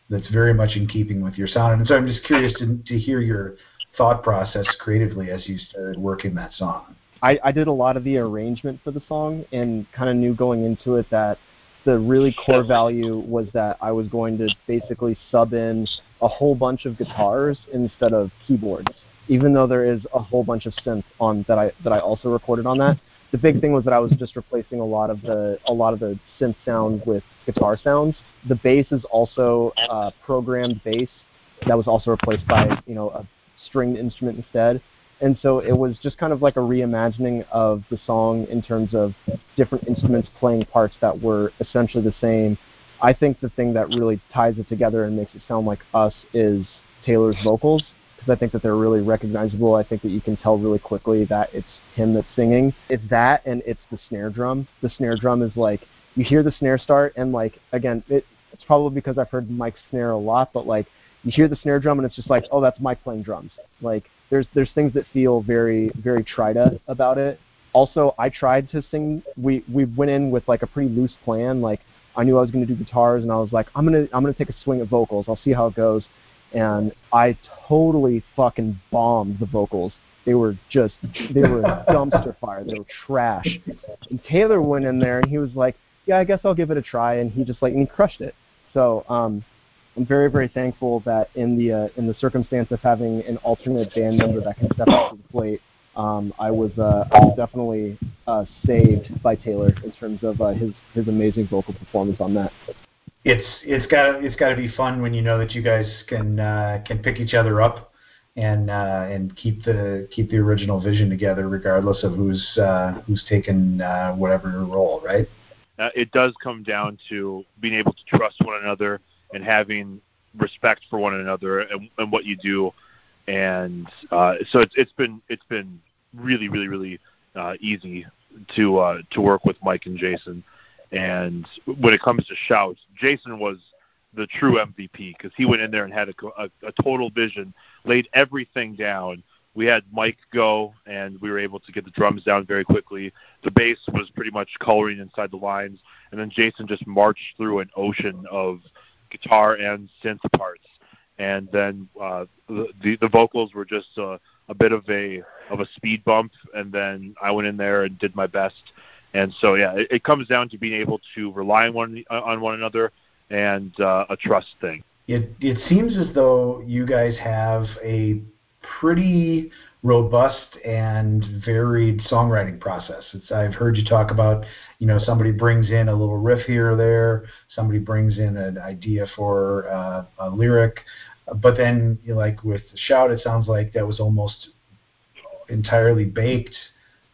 that's very much in keeping with your sound. And so I'm just curious to, to hear your thought process creatively as you started working that song. I, I did a lot of the arrangement for the song and kind of knew going into it that the really core value was that I was going to basically sub in a whole bunch of guitars instead of keyboards, even though there is a whole bunch of synths on that I that I also recorded on that. The big thing was that I was just replacing a lot of the a lot of the synth sound with guitar sounds. The bass is also uh, programmed bass that was also replaced by, you know, a stringed instrument instead. And so it was just kind of like a reimagining of the song in terms of different instruments playing parts that were essentially the same. I think the thing that really ties it together and makes it sound like us is Taylor's vocals, because I think that they're really recognizable. I think that you can tell really quickly that it's him that's singing. It's that, and it's the snare drum. The snare drum is like, you hear the snare start, and like, again, it, it's probably because I've heard Mike's snare a lot, but like, you hear the snare drum, and it's just like, oh, that's Mike playing drums. Like, there's there's things that feel very, very Trita about it. Also, I tried to sing, we, we went in with like a pretty loose plan. Like, I knew I was going to do guitars, and I was like, I'm going to I'm going to take a swing at vocals. I'll see how it goes. And I totally fucking bombed the vocals. They were just, they were dumpster fire. They were trash. And Taylor went in there and he was like, yeah, I guess I'll give it a try. And he just like, and he crushed it. So um, I'm very, very thankful that in the uh, in the circumstance of having an alternate band member that can step up to the plate, um, I was uh, I was definitely uh, saved by Taylor in terms of uh, his his amazing vocal performance on that. It's it's got it's got to be fun when you know that you guys can uh, can pick each other up and uh, and keep the keep the original vision together regardless of who's uh, who's taken uh, whatever role, right? Uh, it does come down to being able to trust one another and having respect for one another and, and what you do, and uh, so it's it's been it's been really really really uh, easy to uh, to work with Mike and Jason. And when it comes to Shouts, Jason was the true M V P because he went in there and had a, a, a total vision, laid everything down. We had Mike go, and we were able to get the drums down very quickly. The bass was pretty much coloring inside the lines. And then Jason just marched through an ocean of guitar and synth parts. And then uh, the, the vocals were just uh, a bit of a, of a speed bump. And then I went in there and did my best. And so, yeah, it, it comes down to being able to rely on one, on one another and uh, a trust thing. It it seems as though you guys have a pretty robust and varied songwriting process. It's, I've heard you talk about, you know, somebody brings in a little riff here or there, somebody brings in an idea for uh, a lyric, but then, you know, like with Shout, it sounds like that was almost entirely baked,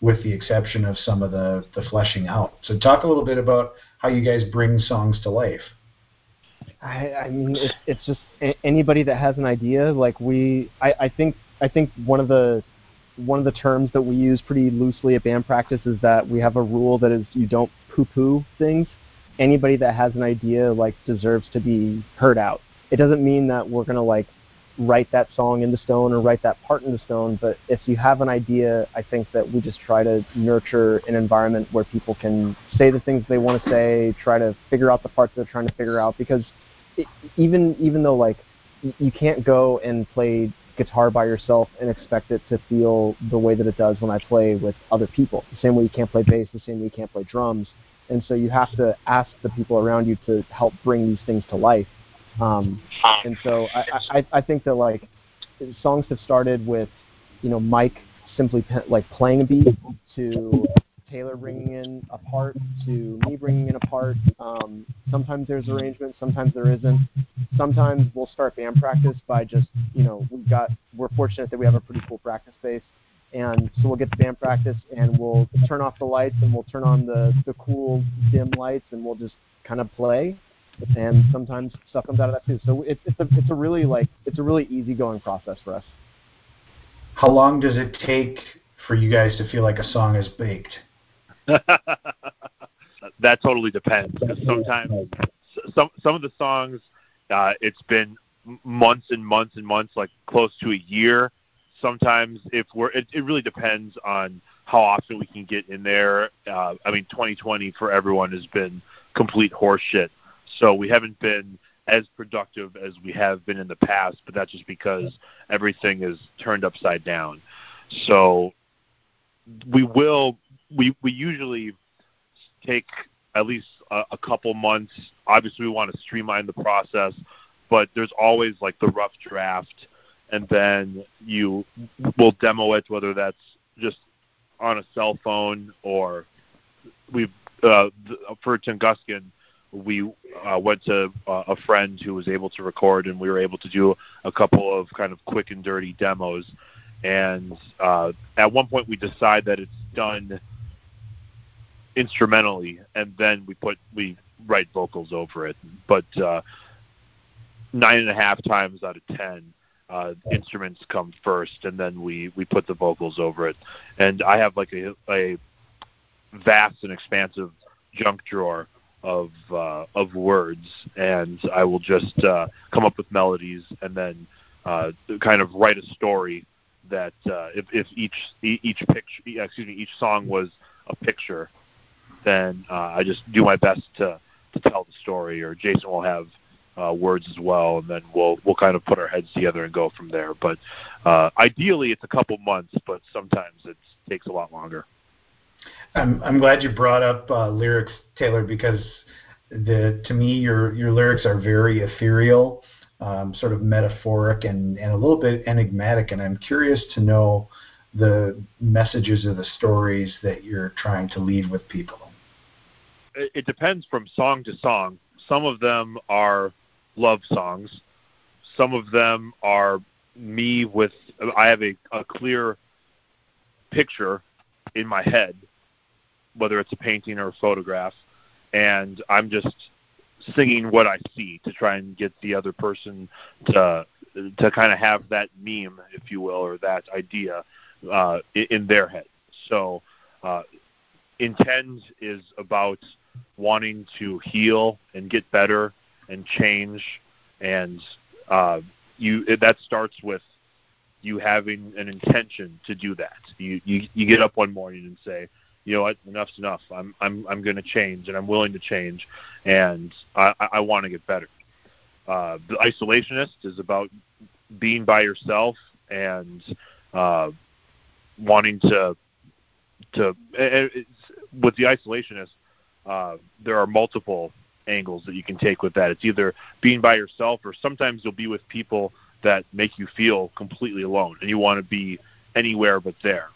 with the exception of some of the, the fleshing out. So talk a little bit about how you guys bring songs to life. I, I mean, it's, it's just a, anybody that has an idea, like we, I, I think I think one of the one of the terms that we use pretty loosely at band practice is that we have a rule that is you don't poo-poo things. anybody that has an idea, like, deserves to be heard out. It doesn't mean that we're going to, like, write that song into stone or write that part into stone, but if you have an idea, I think that we just try to nurture an environment where people can say the things they want to say, try to figure out the parts they're trying to figure out, because it, even even though, like, you can't go and play guitar by yourself and expect it to feel the way that it does when I play with other people. The same way you can't play bass, the same way you can't play drums. And so you have to ask the people around you to help bring these things to life. Um, and so I, I, I think that, like, songs have started with, you know, Mike simply pe- like playing a beat, to Taylor bringing in a part, to me bringing in a part. Um, sometimes there's arrangements, sometimes there isn't. Sometimes we'll start band practice by just, you know, we've got, we're fortunate that we have a pretty cool practice space. And so we'll get to band practice and we'll turn off the lights and we'll turn on the, the cool dim lights and we'll just kind of play. And sometimes stuff comes out of that too. So it's it's a it's a really like it's a really easygoing process for us. How long does it take for you guys to feel like a song is baked? That totally depends. Sometimes some some of the songs, uh, it's been months and months and months, like close to a year. Sometimes if we're, it, it really depends on how often we can get in there. Uh, I mean, twenty twenty for everyone has been complete horseshit. So we haven't been as productive as we have been in the past, but that's just because everything is turned upside down. So we will, we, we usually take at least a, a couple months. Obviously we want to streamline the process, but there's always like the rough draft. And then you will demo it, whether that's just on a cell phone or we've, uh, for Tunguskin, we uh, went to uh, a friend who was able to record, and we were able to do a couple of kind of quick and dirty demos. And uh, at one point we decide that it's done instrumentally, and then we put, we write vocals over it. But uh, nine and a half times out of ten, Uh, instruments come first, and then we, we put the vocals over it. And I have like a, a vast and expansive junk drawer of uh, of words, and I will just uh, come up with melodies and then uh, kind of write a story that uh, if, if each each picture, excuse me, each song was a picture, then uh, I just do my best to, to tell the story. Or Jason will have Uh, words as well, and then we'll we'll kind of put our heads together and go from there. But uh, ideally, it's a couple months, but sometimes it takes a lot longer. I'm I'm glad you brought up uh, lyrics, Taylor, because the to me your your lyrics are very ethereal, um, sort of metaphoric, and, and a little bit enigmatic. And I'm curious to know the messages or the stories that you're trying to leave with people. It, it depends from song to song. Some of them are love songs. Some of them are me with, I have a, a clear picture in my head, whether it's a painting or a photograph, and I'm just singing what I see to try and get the other person to to kind of have that meme, if you will, or that idea uh, in their head. So uh, intent is about wanting to heal and get better and change, and uh, you that starts with you having an intention to do that. You, you you get up one morning and say, you know what, enough's enough. I'm I'm I'm going to change, and I'm willing to change, and I, I want to get better. Uh, the isolationist is about being by yourself and uh, wanting to to it's, with the isolationist. Uh, there are multiple angles that you can take with that. It's either being by yourself, or sometimes you'll be with people that make you feel completely alone, and you want to be anywhere but there.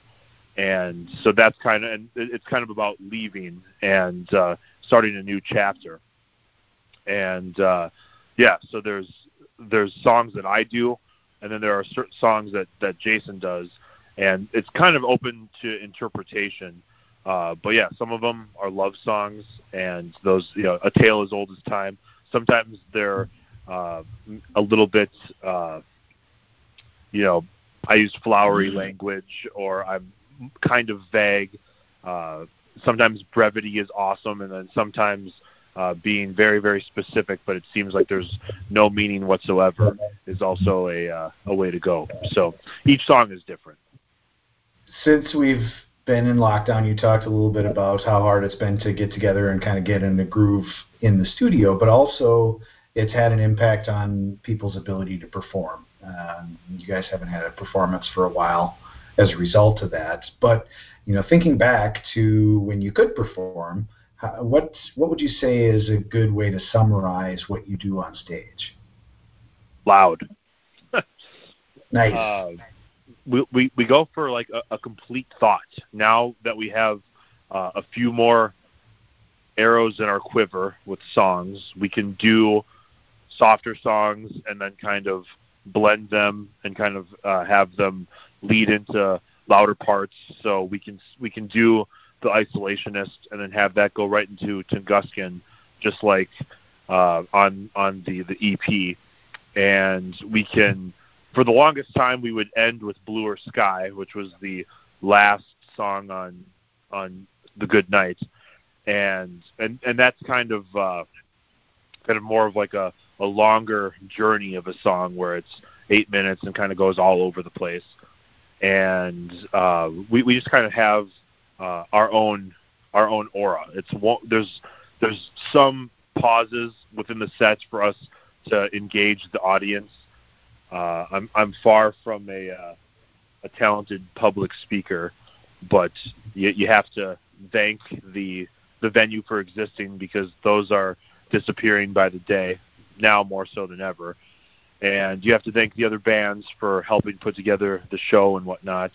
And so that's kind of, and it's kind of about leaving and uh, starting a new chapter. And uh, yeah, so there's there's songs that I do, and then there are certain songs that, that Jason does, and it's kind of open to interpretation. Uh, but yeah, some of them are love songs, and those, you know, A Tale as Old as Time. Sometimes they're uh, a little bit, uh, you know, I use flowery language, or I'm kind of vague. Uh, sometimes brevity is awesome, and then sometimes uh, being very, very specific, but it seems like there's no meaning whatsoever, is also a uh, a way to go. So each song is different. Since we've been in lockdown, you talked a little bit about how hard it's been to get together and kind of get in the groove in the studio, but also it's had an impact on people's ability to perform. Um, you guys haven't had a performance for a while as a result of that. But, you know, thinking back to when you could perform, how, what what would you say is a good way to summarize what you do on stage? Loud. Nice. Uh, we, we we go for like a, a complete thought. Now that we have uh, a few more arrows in our quiver with songs, we can do softer songs and then kind of blend them and kind of uh, have them lead into louder parts. So we can we can do the Isolationist and then have that go right into Tunguskin, just like uh, on on the, the E P. And we can, for the longest time, we would end with Bluer Sky, which was the last song on on The Good Night, and and and that's kind of uh, kind of more of like a a longer journey of a song where it's eight minutes and kind of goes all over the place. And uh, we, we just kind of have uh, our own, our own aura. It's there's, there's some pauses within the sets for us to engage the audience. Uh, I'm, I'm far from a, uh, a talented public speaker, but you, you have to thank the, the venue for existing, because those are disappearing by the day, now more so than ever. And you have to thank the other bands for helping put together the show and whatnot.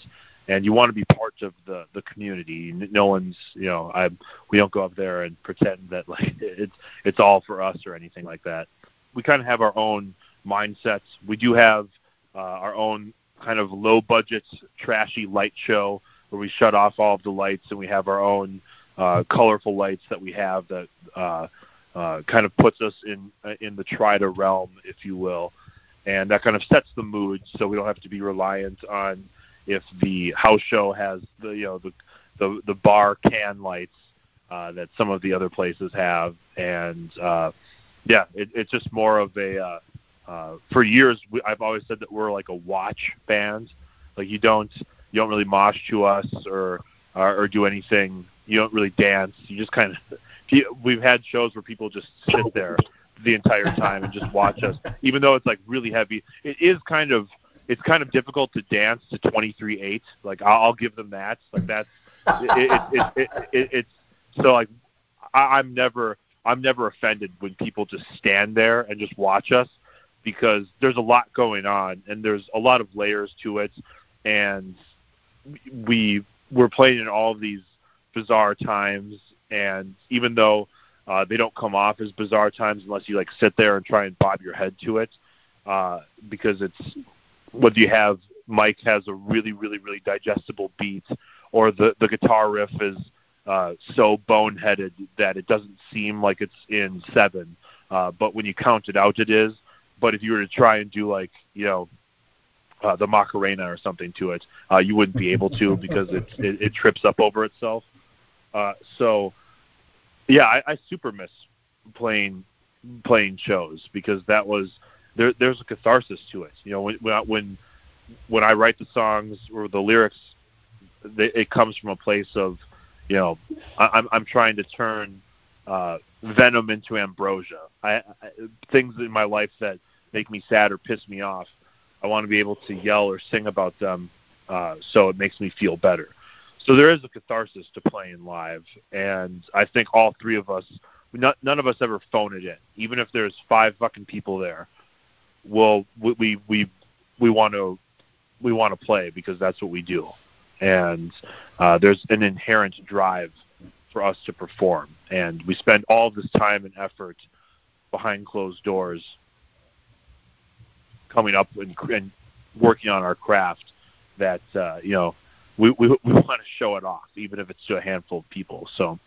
And you want to be part of the, the community. No one's, you know, I we don't go up there and pretend that like it's it's all for us or anything like that. We kind of have our own mindsets. We do have uh, our own kind of low budget, trashy light show where we shut off all of the lights, and we have our own uh, colorful lights that we have that uh, uh, kind of puts us in in the Trita realm, if you will. And that kind of sets the mood, so we don't have to be reliant on if the house show has the you know the the, the bar can lights uh, that some of the other places have. And uh, yeah, it, it's just more of a. Uh, uh, for years, we, I've always said that we're like a watch band. Like you don't you don't really mosh to us or or, or do anything. You don't really dance. You just kind of. We've had shows where people just sit there the entire time and just watch us, even though it's like really heavy. It is kind of, it's kind of difficult to dance to twenty-three eight. Like I'll, I'll give them that. Like that's, it, it, it, it, it, it's so like, I, I'm never, I'm never offended when people just stand there and just watch us, because there's a lot going on and there's a lot of layers to it. And we we're playing in all of these bizarre times. And even though, Uh, they don't come off as bizarre times unless you like sit there and try and bob your head to it, uh, because it's whether you have Mike has a really, really, really digestible beat, or the, the guitar riff is uh, so boneheaded that it doesn't seem like it's in seven. Uh, but when you count it out, it is. But if you were to try and do like, you know, uh, the Macarena or something to it, uh, you wouldn't be able to because it's, it, it trips up over itself. Uh, so... Yeah, I, I super miss playing playing shows, because that was there. There's a catharsis to it. You know, when when when I write the songs or the lyrics, they, it comes from a place of, you know, I, I'm I'm trying to turn uh, venom into ambrosia. I, I things in my life that make me sad or piss me off, I want to be able to yell or sing about them, uh, so it makes me feel better. So there is a catharsis to playing live, and I think all three of us, not, none of us ever phone it in. Even if there's five fucking people there, we'll, we we we we want to we want to play, because that's what we do. And uh, there's an inherent drive for us to perform, and we spend all this time and effort behind closed doors, coming up and, and working on our craft. That uh, you know. We, we we want to show it off, even if it's to a handful of people. So,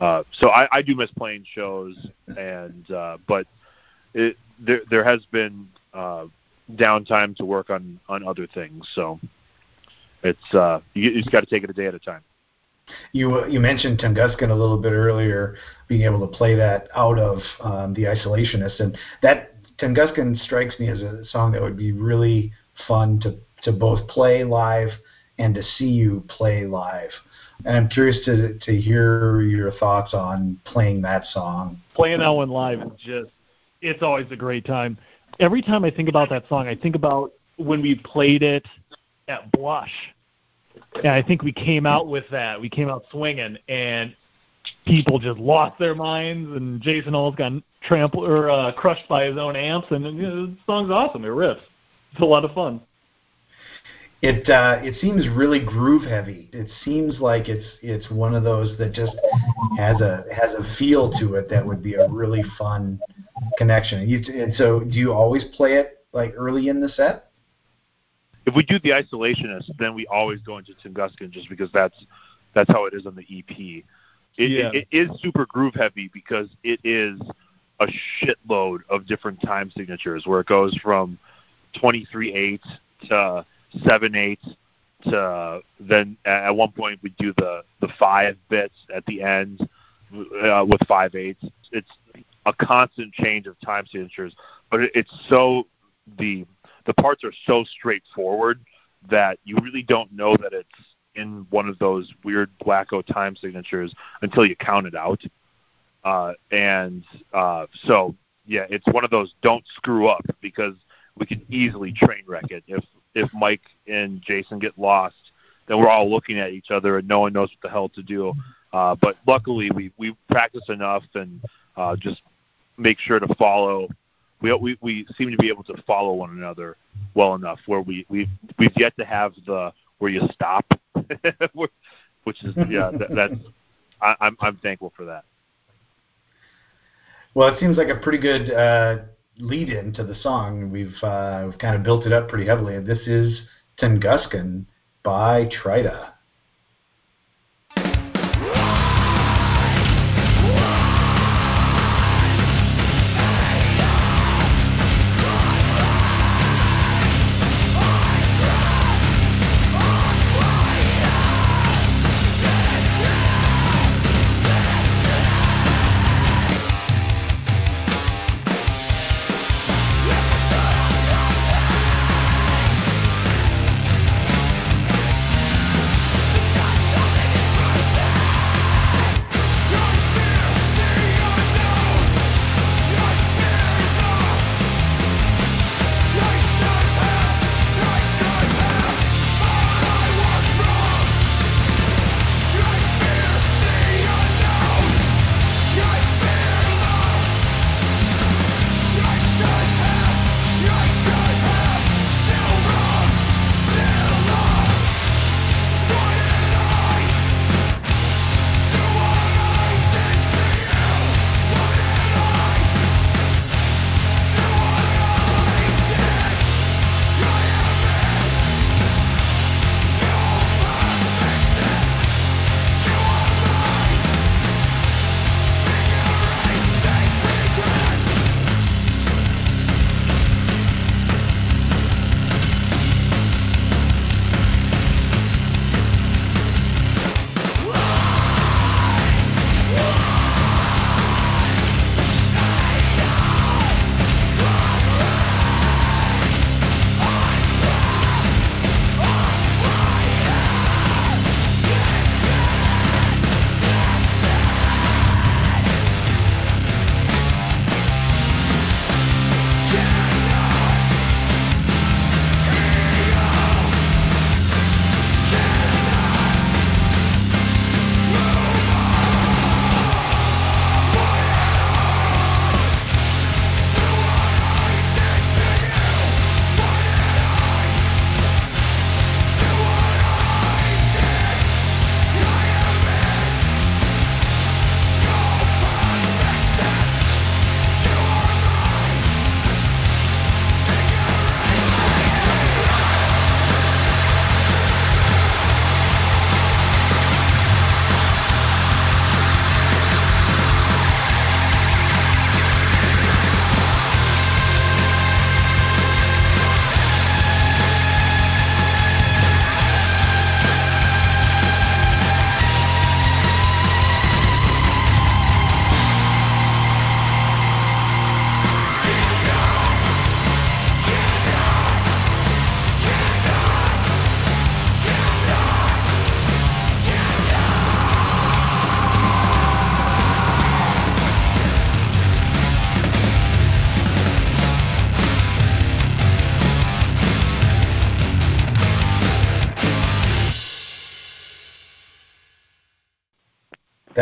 uh, so I, I do miss playing shows, and uh, but it, there there has been uh, downtime to work on, on other things. So, it's uh, you, you just got to take it a day at a time. You you mentioned Tunguska a little bit earlier, being able to play that out of um, the Isolationists, and that Tunguska strikes me as a song that would be really fun to to both play live and to see you play live. And I'm curious to to hear your thoughts on playing that song. Playing that one live is just, it's always a great time. Every time I think about that song, I think about when we played it at Blush. And I think we came out with that. We came out swinging, and people just lost their minds, and Jason Hall's got trampled or uh, crushed by his own amps, and you know, the song's awesome. It riffs. It's a lot of fun. It uh, it seems really groove heavy. It seems like it's it's one of those that just has a has a feel to it that would be a really fun connection. You, and so, do you always play it like early in the set? If we do the Isolationists, then we always go into Tunguska just because that's that's how it is on the E P. It, yeah. it, it is super groove heavy because it is a shitload of different time signatures where it goes from twenty-three eight to seven eight to then at one point we do the, the five bits at the end uh, with five eights. It's a constant change of time signatures, but it, it's so the the parts are so straightforward that you really don't know that it's in one of those weird blackout time signatures until you count it out. Uh, and uh, so, yeah, it's one of those don't screw up because we can easily train wreck it. If if Mike and Jason get lost, then we're all looking at each other and no one knows what the hell to do. Uh, but luckily we, we practice enough and uh, just make sure to follow. We, we we seem to be able to follow one another well enough where we we've, we've yet to have the where you stop, which is yeah that, that's I, I'm I'm thankful for that. Well, it seems like a pretty good uh, lead-in to the song. We've uh, we've kind of built it up pretty heavily. This is Tunguska by Trita.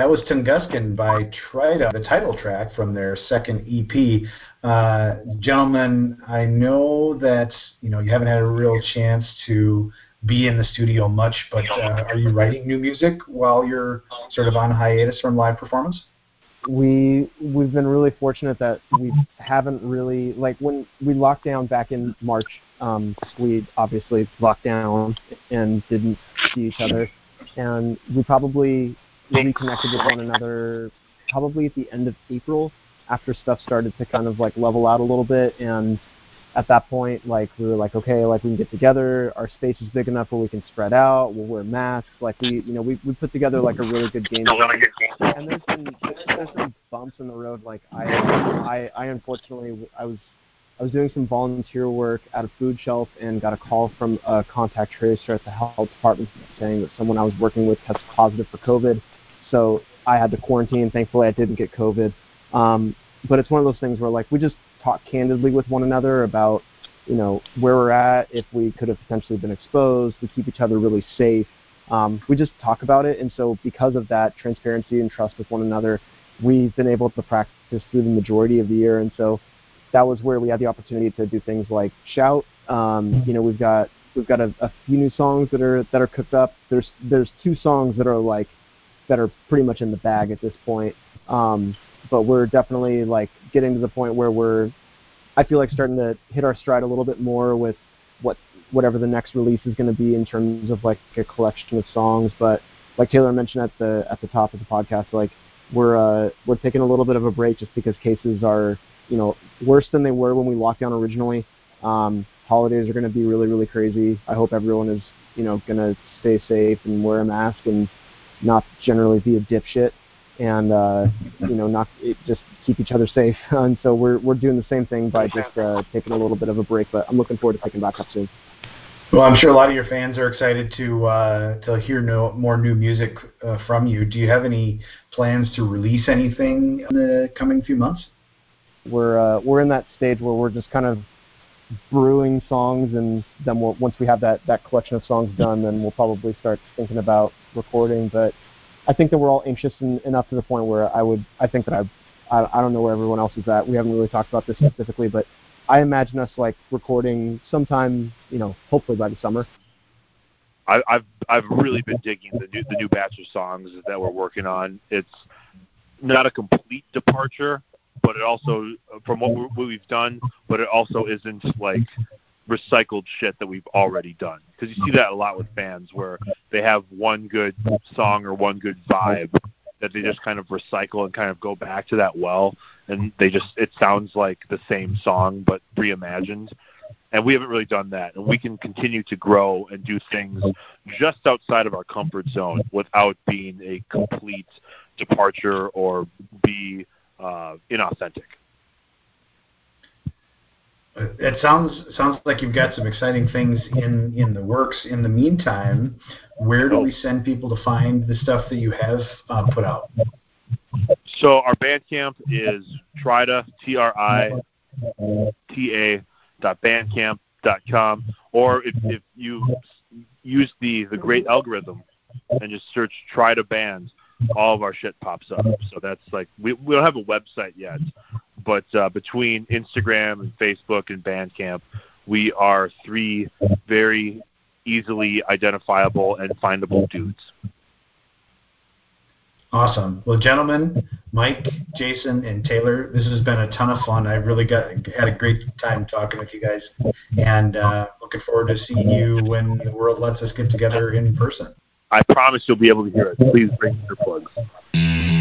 That was Tunguskin by Trita, the title track from their second E P. Uh, gentlemen, I know that you know you haven't had a real chance to be in the studio much, but uh, are you writing new music while you're sort of on hiatus from live performance? We we've been really fortunate that we haven't really, like when we locked down back in March, um, we obviously locked down and didn't see each other, and we probably reconnected with one another probably at the end of April after stuff started to kind of like level out a little bit, and at that point like we were like, okay, like we can get together, our space is big enough where we can spread out, we'll wear masks, like we you know we we put together like a really good game. And there's been there's been bumps in the road. Like I I I unfortunately I was I was doing some volunteer work at a food shelf and got a call from a contact tracer at the health department saying that someone I was working with tested positive for COVID. So I had to quarantine. Thankfully, I didn't get COVID. Um, but it's one of those things where like we just talk candidly with one another about, you know, where we're at, if we could have potentially been exposed. We keep each other really safe. Um, we just talk about it. And so because of that transparency and trust with one another, we've been able to practice through the majority of the year. And so that was where we had the opportunity to do things like Shout. Um, you know, we've got we've got a, a few new songs that are that are cooked up. There's there's two songs that are like that are pretty much in the bag at this point. Um, but we're definitely like getting to the point where we're, I feel like, starting to hit our stride a little bit more with what whatever the next release is going to be in terms of like a collection of songs. But like Taylor mentioned at the at the top of the podcast, like we're uh, we're taking a little bit of a break just because cases are, you know, worse than they were when we locked down originally. Um, holidays are going to be really, really crazy. I hope everyone is, you know, going to stay safe and wear a mask and not generally be a dipshit, and uh, you know, not it, just keep each other safe. And so we're we're doing the same thing by just uh, taking a little bit of a break. But I'm looking forward to picking back up soon. Well, I'm sure a lot of your fans are excited to uh, to hear no, more new music uh, from you. Do you have any plans to release anything in the coming few months? We're uh, we're in that stage where we're just kind of brewing songs, and then we'll, once we have that, that collection of songs done, then we'll probably start thinking about recording. But I think that we're all anxious in, enough to the point where I would I think that I, I I don't know where everyone else is at. We haven't really talked about this specifically, but I imagine us like recording sometime, you know, hopefully by the summer. I, I've I've really been digging the new the new batch of songs that we're working on. It's not a complete departure, but it also, from what, we're, what we've done, but it also isn't like recycled shit that we've already done. Because you see that a lot with bands where they have one good song or one good vibe that they just kind of recycle and kind of go back to that well, and they just, it sounds like the same song but reimagined. And we haven't really done that. And we can continue to grow and do things just outside of our comfort zone without being a complete departure or be Uh, inauthentic. It sounds sounds like you've got some exciting things in, in the works. In the meantime, where do we send people to find the stuff that you have uh, put out? So our Bandcamp is Trita, T R I T A dot bandcamp dot com, or if, if you use the, the great algorithm and just search Trita Bands, all of our shit pops up. So that's like, we, we don't have a website yet, but uh, between Instagram and Facebook and Bandcamp, we are three very easily identifiable and findable dudes. Awesome. Well, gentlemen, Mike, Jason, and Taylor, this has been a ton of fun. I really got had a great time talking with you guys, and uh, looking forward to seeing you when the world lets us get together in person. I promise you'll be able to hear it. Please bring your plugs.